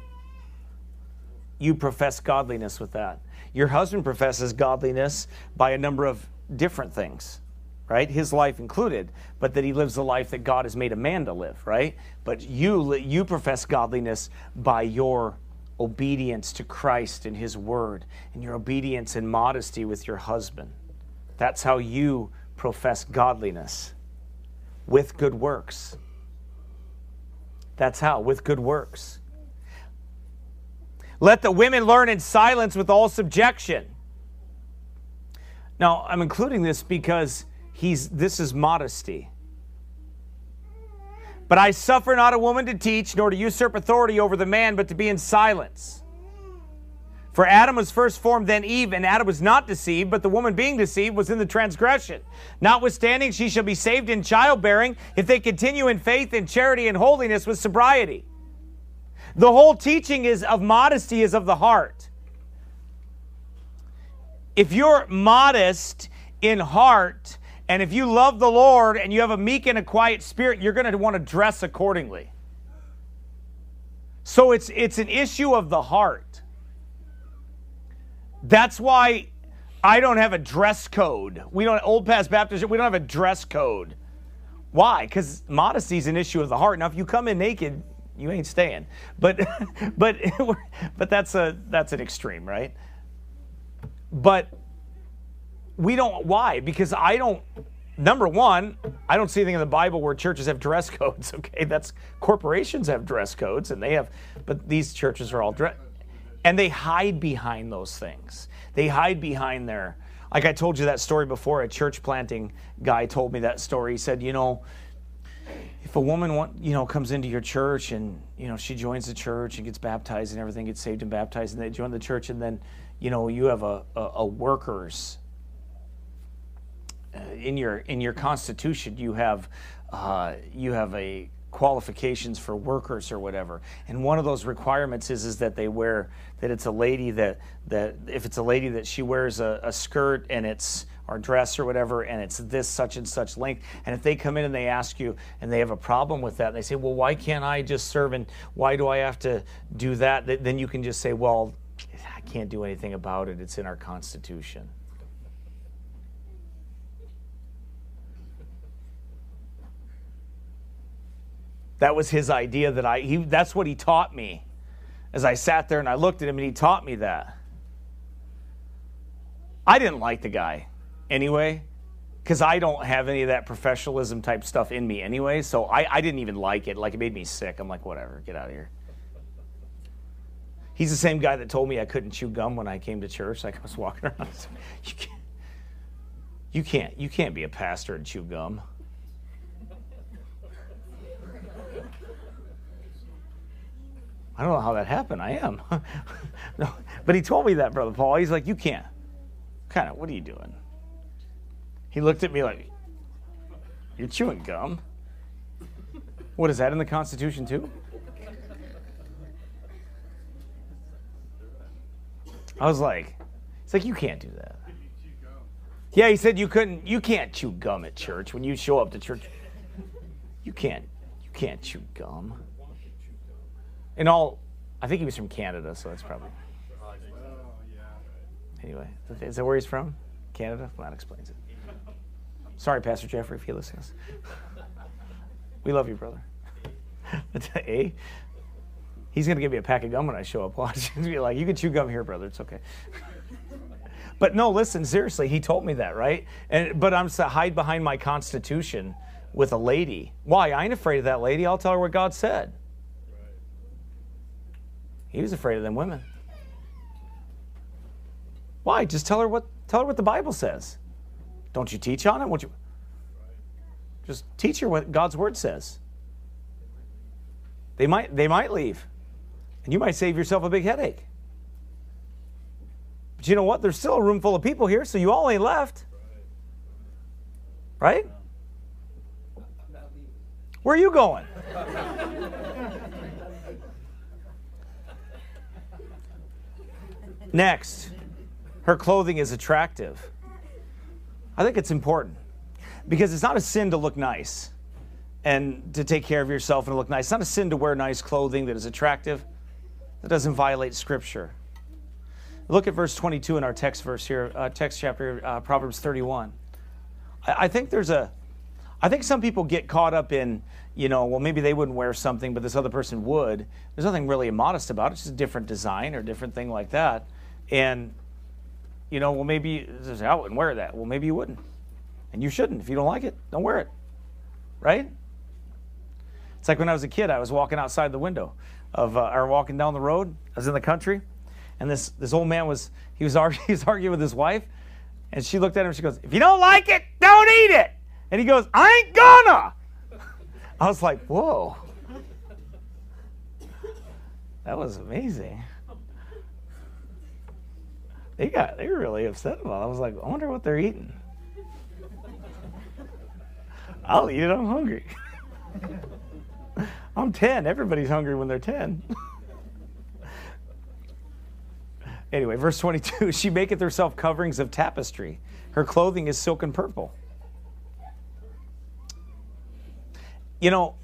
you profess godliness with that. Your husband professes godliness by a number of different things, right? His life included, but that he lives the life that God has made a man to live, right? But you, you profess godliness by your obedience to Christ and His Word, and your obedience and modesty with your husband. That's how you profess godliness, with good works. That's how, with good works. Let the women learn in silence with all subjection. Now, I'm including this because he's. This is modesty. But I suffer not a woman to teach, nor to usurp authority over the man, but to be in silence. For Adam was first formed, then Eve, and Adam was not deceived, but the woman being deceived was in the transgression. Notwithstanding, she shall be saved in childbearing if they continue in faith and charity and holiness with sobriety. The whole teaching is of modesty is of the heart. If you're modest in heart, and if you love the Lord and you have a meek and a quiet spirit, you're going to want to dress accordingly. So it's it's an issue of the heart. That's why I don't have a dress code. We don't, Old Pass Baptist, we don't have a dress code. Why? Because modesty is an issue of the heart. Now, if you come in naked, you ain't staying. But, but, but that's a that's an extreme, right? But we don't. Why? Because I don't. Number one, I don't see anything in the Bible where churches have dress codes. Okay, that's corporations have dress codes, and they have. But these churches are all dress. And they hide behind those things. They hide behind their, Like I told you that story before, a church planting guy told me that story. He said, you know, if a woman, want, you know, comes into your church and, you know, she joins the church and gets baptized and everything, gets saved and baptized, and they join the church, and then, you know, you have a, a, a workers uh, in your in your constitution. You have uh, you have a qualifications for workers or whatever, and one of those requirements is is that they wear that it's a lady that that if it's a lady that she wears a, a skirt and it's or dress or whatever, and it's this such and such length. And if they come in and they ask you and they have a problem with that, and they say, well, why can't I just serve, and why do I have to do that? Then you can just say, well, I can't do anything about it. It's in our constitution. That was his idea that I, he, that's what he taught me as I sat there and I looked at him, and he taught me that. I didn't like the guy anyway, because I don't have any of that professionalism type stuff in me anyway, so I, I didn't even like it. Like, it made me sick. I'm like, whatever, get out of here. He's the same guy that told me I couldn't chew gum when I came to church. Like, I was walking around, I was like, you can't, you can't, you can't be a pastor and chew gum. I don't know how that happened. I am. No, but he told me that, Brother Paul. He's like, you can't. Kind of, what are you doing? He looked at me like, you're chewing gum? What, is that in the Constitution too? I was like, it's like, you can't do that. Yeah, he said you couldn't, you can't chew gum at church. When you show up to church, you can't, you can't chew gum. And all, I think he was from Canada, so that's probably. Anyway, is that where he's from? Canada? Well, that explains it. Sorry, Pastor Jeffrey, if he listens. We love you, brother. Eh? He's going to give me a pack of gum when I show up. Watch. He's going to be like, you can chew gum here, brother. It's okay. But no, listen, seriously, he told me that, right? And But I'm to hide behind my constitution with a lady. Why? I ain't afraid of that lady. I'll tell her what God said. He was afraid of them women. Why? Just tell her what tell her what the Bible says. Don't you teach on it? Won't you? Just teach her what God's word says. They might they might leave. And you might save yourself a big headache. But you know what? There's still a room full of people here, so you all ain't left. Right? Where are you going? Next. Her clothing is attractive. I think it's important, because it's not a sin to look nice and to take care of yourself and look nice. It's not a sin to wear nice clothing that is attractive, that doesn't violate Scripture. Look at verse twenty-two in our text verse here, uh, text chapter, uh, Proverbs thirty-one. I, I think there's a, I think some people get caught up in, you know, well, maybe they wouldn't wear something, but this other person would. There's nothing really immodest about it. It's just a different design or a different thing like that. And you know, well, maybe I wouldn't wear that. Well, maybe you wouldn't. And you shouldn't. If you don't like it, don't wear it. Right? It's like when I was a kid, I was walking outside the window of, uh, or walking down the road. I was in the country, and this, this old man was, he was, argue, he was arguing with his wife, and she looked at him and she goes, if you don't like it, don't eat it. And he goes, I ain't gonna. I was like, whoa. That was amazing. They got, they were really upset about it. I was like, I wonder what they're eating. I'll eat it, I'm hungry. I'm ten, everybody's hungry when they're ten. Anyway, verse twenty-two, she maketh herself coverings of tapestry. Her clothing is silk and purple. You know,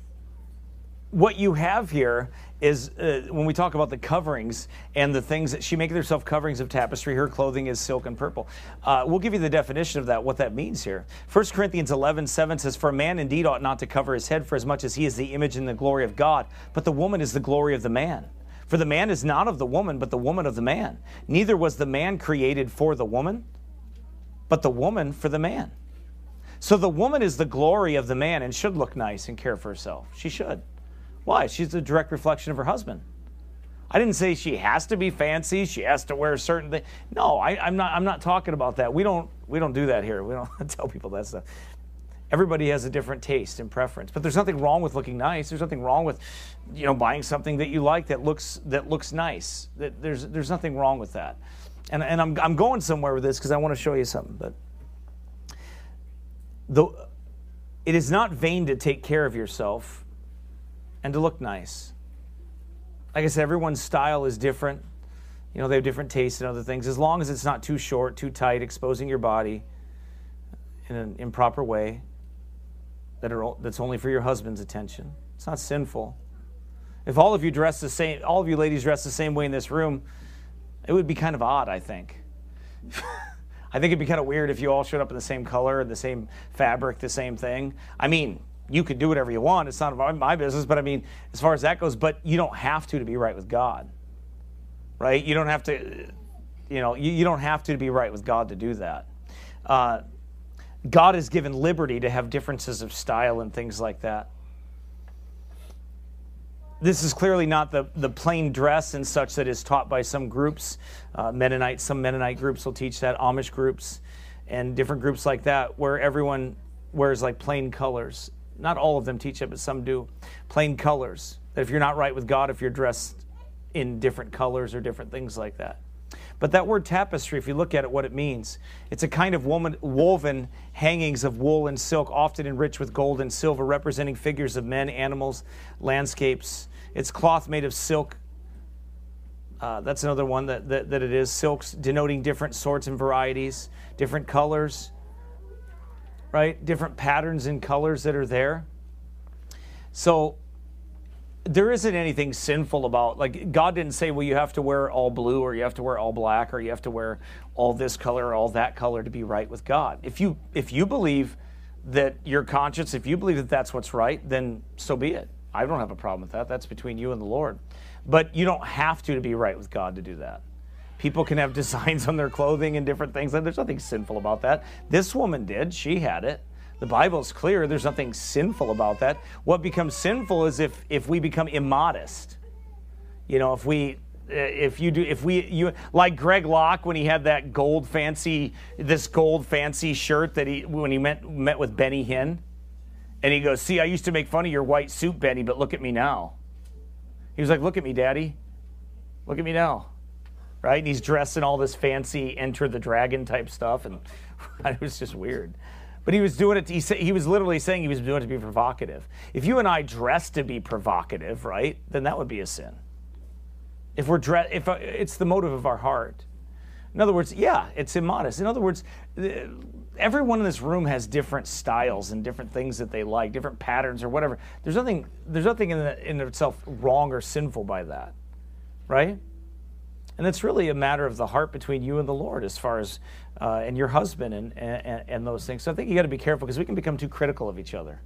what you have here is uh, when we talk about the coverings and the things that she maketh herself coverings of tapestry, her clothing is silk and purple. Uh, we'll give you the definition of that, what that means here. First Corinthians eleven seven says, for a man indeed ought not to cover his head, for as much as he is the image and the glory of God, but the woman is the glory of the man. For the man is not of the woman, but the woman of the man. Neither was the man created for the woman, but the woman for the man. So the woman is the glory of the man and should look nice and care for herself. She should. Why? She's a direct reflection of her husband. I didn't say she has to be fancy. She has to wear certain things. No, I, I'm not. I'm not talking about that. We don't. We don't do that here. We don't tell people that stuff. Everybody has a different taste and preference, but there's nothing wrong with looking nice. There's nothing wrong with, you know, buying something that you like that looks that looks nice. That there's there's nothing wrong with that. And and I'm I'm going somewhere with this because I want to show you something. But the it is not vain to take care of yourself and to look nice. Like I said, everyone's style is different. You know, they have different tastes and other things. As long as it's not too short, too tight, exposing your body in an improper way that are, that's only for your husband's attention. It's not sinful. If all of you dress the same, all of you ladies dress the same way in this room, it would be kind of odd, I think. I think it'd be kind of weird if you all showed up in the same color, the same fabric, the same thing. I mean, you could do whatever you want. It's not my business, but I mean, as far as that goes, but you don't have to to be right with God, right? You don't have to, you know, you, you don't have to be right with God to do that. Uh, God has given liberty to have differences of style and things like that. This is clearly not the, the plain dress and such that is taught by some groups. Uh, Mennonite, some Mennonite groups will teach that, Amish groups, and different groups like that where everyone wears like plain colors. Not all of them teach it, but some do. Plain colors. That if you're not right with God, if you're dressed in different colors or different things like that. But that word tapestry, if you look at it, what it means, it's a kind of woman, woven hangings of wool and silk, often enriched with gold and silver, representing figures of men, animals, landscapes. It's cloth made of silk. Uh, that's another one that, that, that it is. Silks denoting different sorts and varieties, different colors. Right? Different patterns and colors that are there. So there isn't anything sinful about, like, God didn't say, well, you have to wear all blue or you have to wear all black or you have to wear all this color or all that color to be right with God. If you if you believe that your conscience, if you believe that that's what's right, then so be it. I don't have a problem with that. That's between you and the Lord. But you don't have to to be right with God to do that. People can have designs on their clothing and different things. There's nothing sinful about that. This woman did. She had it. The Bible's clear. There's nothing sinful about that. What becomes sinful is if if we become immodest. You know, if we if you do if we you like Greg Locke when he had that gold fancy this gold fancy shirt that he when he met met with Benny Hinn, and he goes, "See, I used to make fun of your white suit, Benny, but look at me now." He was like, "Look at me, Daddy. Look at me now." Right? And he's dressed in all this fancy Enter the Dragon type stuff, and it was just weird. But he was doing it, he, say, he was literally saying he was doing it to be provocative. If you and I dress to be provocative, right, then that would be a sin. If we're dressed, if it's the motive of our heart. In other words, yeah, it's immodest. In other words, everyone in this room has different styles and different things that they like, different patterns or whatever. There's nothing, there's nothing in, the, in itself wrong or sinful by that, right? And it's really a matter of the heart between you and the Lord as far as, uh, and your husband and, and and those things. So I think you got to be careful because we can become too critical of each other.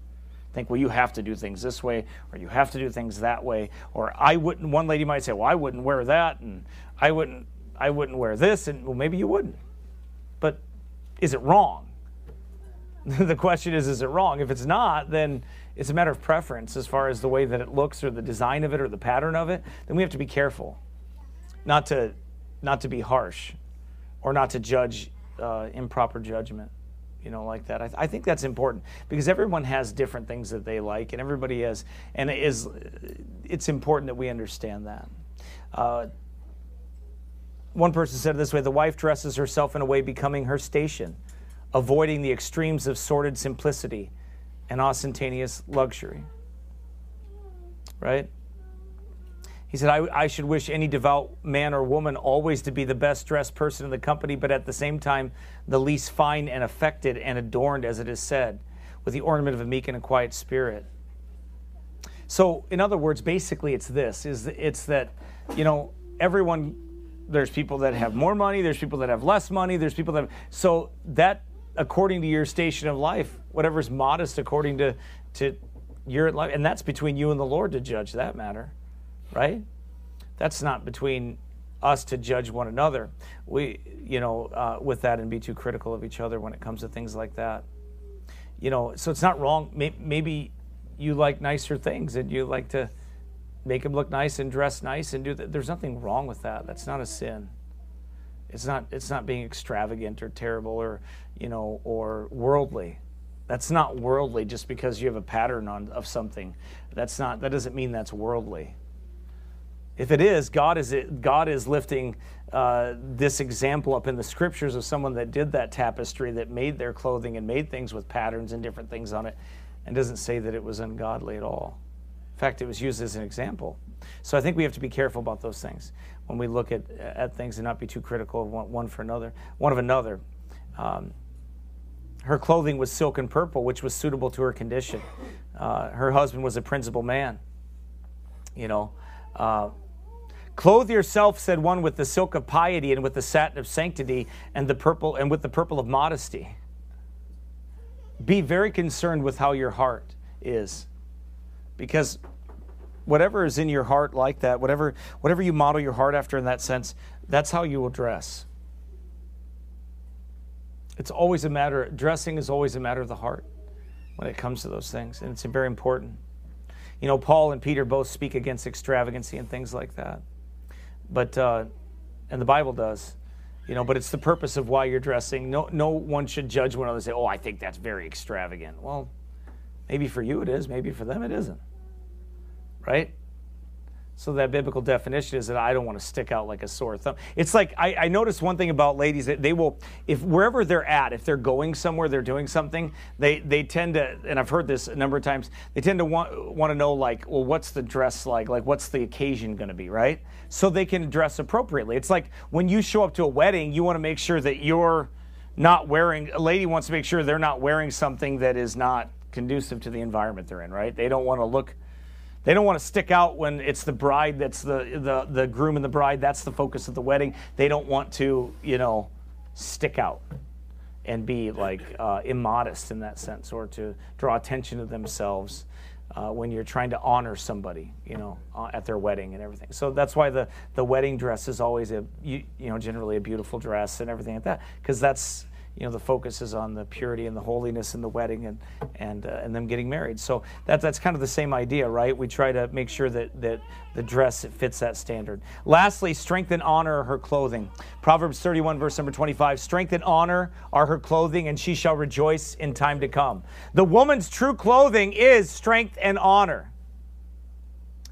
Think, well, you have to do things this way, or you have to do things that way, or I wouldn't, one lady might say, well, I wouldn't wear that, and I wouldn't, I wouldn't wear this, and well, maybe you wouldn't. But is it wrong? The question is, is it wrong? If it's not, then it's a matter of preference as far as the way that it looks or the design of it or the pattern of it, then we have to be careful. Not to, not to be harsh, or not to judge uh, improper judgment, you know, like that. I, th- I think that's important because everyone has different things that they like, and everybody has, and it is, it's important that we understand that. Uh, one person said it this way: the wife dresses herself in a way becoming her station, avoiding the extremes of sordid simplicity and ostentatious luxury. Right. He said, I, I should wish any devout man or woman always to be the best-dressed person in the company, but at the same time, the least fine and affected and adorned, as it is said, with the ornament of a meek and a quiet spirit. So, in other words, basically it's this. is It's that, you know, everyone, there's people that have more money, there's people that have less money, there's people that have... So that, according to your station of life, whatever's modest according to, to your life, and that's between you and the Lord to judge that matter. Right? That's not between us to judge one another. We, you know, uh, with that and be too critical of each other when it comes to things like that. You know, so it's not wrong. Maybe you like nicer things and you like to make him look nice and dress nice and do that. There's nothing wrong with that. That's not a sin. It's not, it's not being extravagant or terrible or, you know, or worldly. That's not worldly just because you have a pattern on of something. That's not, that doesn't mean that's worldly. If it is, God is, God is lifting uh, this example up in the scriptures of someone that did that tapestry, that made their clothing and made things with patterns and different things on it, and doesn't say that it was ungodly at all. In fact, it was used as an example. So I think we have to be careful about those things when we look at, at things and not be too critical of one, one for another, one of another. Um, her clothing was silk and purple, which was suitable to her condition. Uh, her husband was a principal man, you know. Uh, Clothe yourself, said one, with the silk of piety and with the satin of sanctity and the purple and with the purple of modesty. Be very concerned with how your heart is, because whatever is in your heart like that, whatever whatever you model your heart after in that sense, that's how you will dress. It's always a matter, dressing is always a matter of the heart when it comes to those things, and it's very important. You know, Paul and Peter both speak against extravagancy and things like that. But, uh, and the Bible does, you know, but it's the purpose of why you're dressing. No no one should judge one another and say, oh, I think that's very extravagant. Well, maybe for you it is, maybe for them it isn't, right? So that biblical definition is that I don't want to stick out like a sore thumb. It's like, I, I noticed one thing about ladies, that they will, if wherever they're at, if they're going somewhere, they're doing something, they, they tend to, and I've heard this a number of times, they tend to want, want to know like, well, what's the dress like? Like, what's the occasion going to be, right? So they can dress appropriately. It's like when you show up to a wedding, you want to make sure that you're not wearing, a lady wants to make sure they're not wearing something that is not conducive to the environment they're in, right? They don't want to look They don't want to stick out when it's the bride that's the, the the groom and the bride. That's the focus of the wedding. They don't want to, you know, stick out and be like uh, immodest in that sense, or to draw attention to themselves uh, when you're trying to honor somebody, you know, uh, at their wedding and everything. So that's why the, the wedding dress is always a you, you know generally a beautiful dress and everything like that, because that's, you know, the focus is on the purity and the holiness in the wedding and and uh, and them getting married. So that that's kind of the same idea, right? We try to make sure that that the dress fits that standard. Lastly, strength and honor are her clothing. Proverbs thirty-one, verse number twenty-five, strength and honor are her clothing, and she shall rejoice in time to come. The woman's true clothing is strength and honor.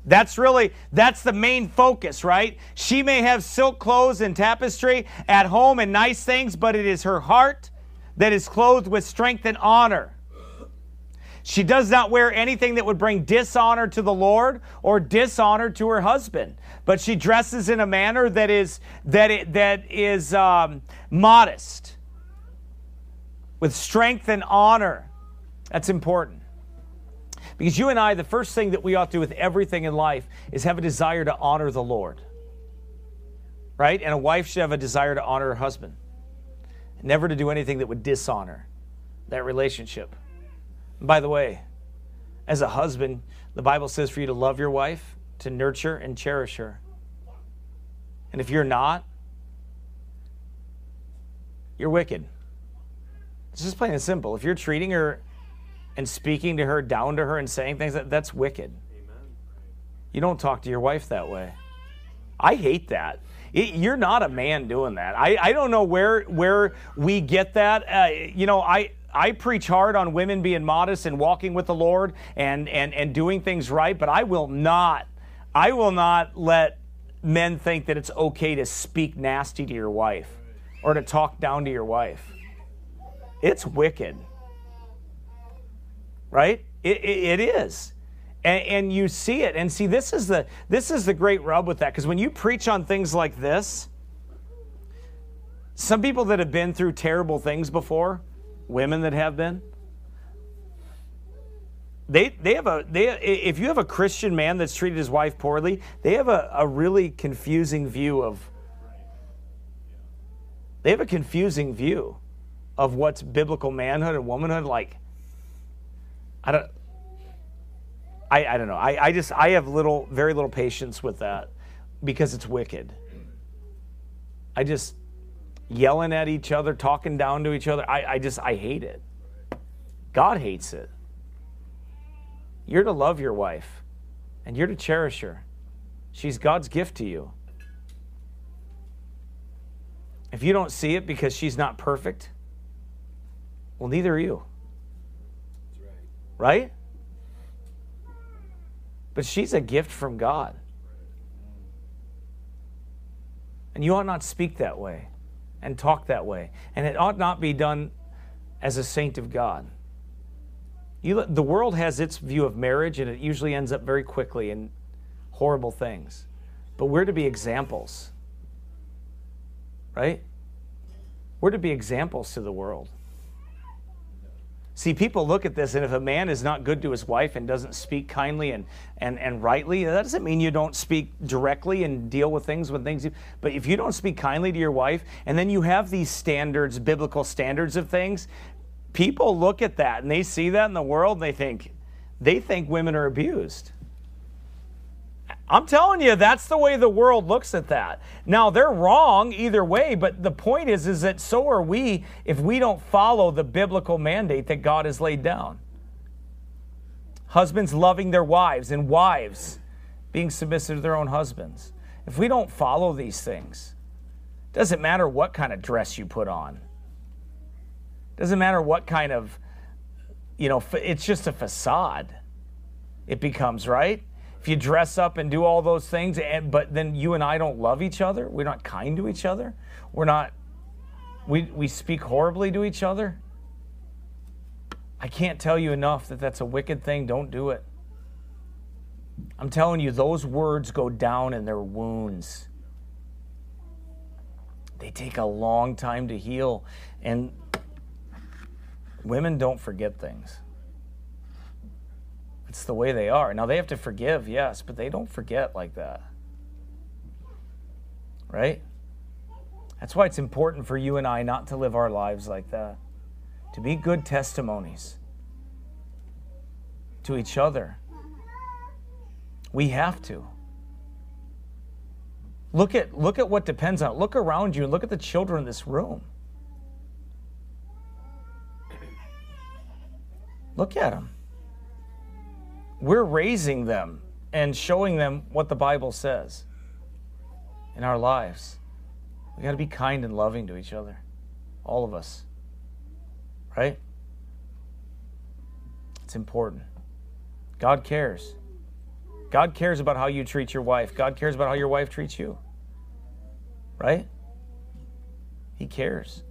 That's really, that's the main focus, right? She may have silk clothes and tapestry at home and nice things, but it is her heart that is clothed with strength and honor. She does not wear anything that would bring dishonor to the Lord or dishonor to her husband, but she dresses in a manner that is, that it, that is um, modest, with strength and honor. That's important. Because you and I, the first thing that we ought to do with everything in life is have a desire to honor the Lord, right? And a wife should have a desire to honor her husband, never to do anything that would dishonor that relationship. And by the way, as a husband, the Bible says for you to love your wife, to nurture and cherish her. And if you're not, you're wicked. It's just plain and simple. If you're treating her and speaking to her, down to her, and saying things, that, that's wicked. Amen. You don't talk to your wife that way. I hate that. It, you're not a man doing that. I, I don't know where where we get that. Uh, you know, I I preach hard on women being modest and walking with the Lord and and and doing things right, but I will not I will not let men think that it's okay to speak nasty to your wife or to talk down to your wife. It's wicked. Right? It, it, it is. And, and you see it. And see, this is the this is the great rub with that. Because when you preach on things like this, some people that have been through terrible things before, women that have been, they they have a they if you have a Christian man that's treated his wife poorly, they have a, a really confusing view of they have a confusing view of what's biblical manhood and womanhood like. I don't, I, I don't know. I, I just, I have little, very little patience with that because it's wicked. I just, yelling at each other, talking down to each other, I, I just, I hate it. God hates it. You're to love your wife and you're to cherish her. She's God's gift to you. If you don't see it because she's not perfect, well, neither are you. Right? But she's a gift from God. And you ought not speak that way and talk that way. And it ought not be done as a saint of God. You, the world has its view of marriage, and it usually ends up very quickly in horrible things. But we're to be examples. Right? We're to be examples to the world. See, people look at this, and if a man is not good to his wife and doesn't speak kindly and, and, and rightly, that doesn't mean you don't speak directly and deal with things when things... But if you don't speak kindly to your wife, and then you have these standards, biblical standards of things, people look at that, and they see that in the world, and they think, they think women are abused. I'm telling you, that's the way the world looks at that. Now, they're wrong either way, but the point is, is that so are we if we don't follow the biblical mandate that God has laid down. Husbands loving their wives and wives being submissive to their own husbands. If we don't follow these things, it doesn't matter what kind of dress you put on. It doesn't matter what kind of, you know, it's just a facade. It becomes, right? If you dress up and do all those things, and, but then you and I don't love each other, we're not kind to each other, we're not, we we speak horribly to each other. I can't tell you enough that that's a wicked thing. Don't do it. I'm telling you, those words go down in their wounds. They take a long time to heal, and women don't forget things. It's the way they are. Now, they have to forgive, yes, but they don't forget like that. Right? That's why it's important for you and I not to live our lives like that, to be good testimonies to each other. We have to. Look at, look at what depends on it. Look around you and look at the children in this room. Look at them. We're raising them and showing them what the Bible says in our lives. We got to be kind and loving to each other, all of us, right? It's important. God cares. God cares about how you treat your wife. God cares about how your wife treats you, right? He cares.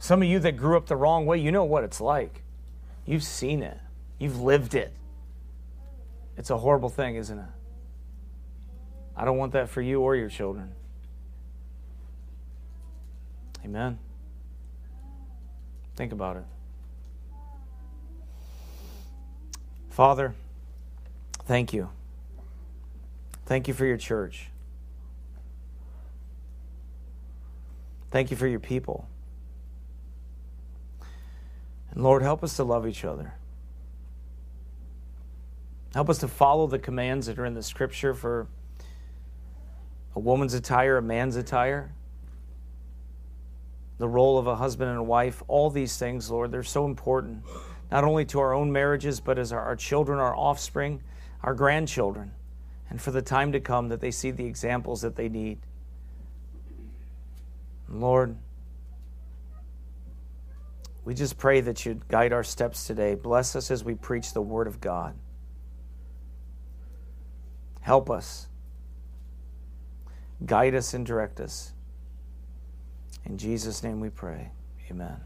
Some of you that grew up the wrong way, you know what it's like. You've seen it. You've lived it. It's a horrible thing, isn't it? I don't want that for you or your children. Amen. Think about it. Father, thank you. Thank you for your church. Thank you for your people. And Lord, help us to love each other. Help us to follow the commands that are in the Scripture for a woman's attire, a man's attire, the role of a husband and a wife, all these things, Lord, they're so important, not only to our own marriages, but as our, our children, our offspring, our grandchildren, and for the time to come that they see the examples that they need. Lord, we just pray that you'd guide our steps today. Bless us as we preach the Word of God. Help us. Guide us and direct us. In Jesus' name we pray. Amen.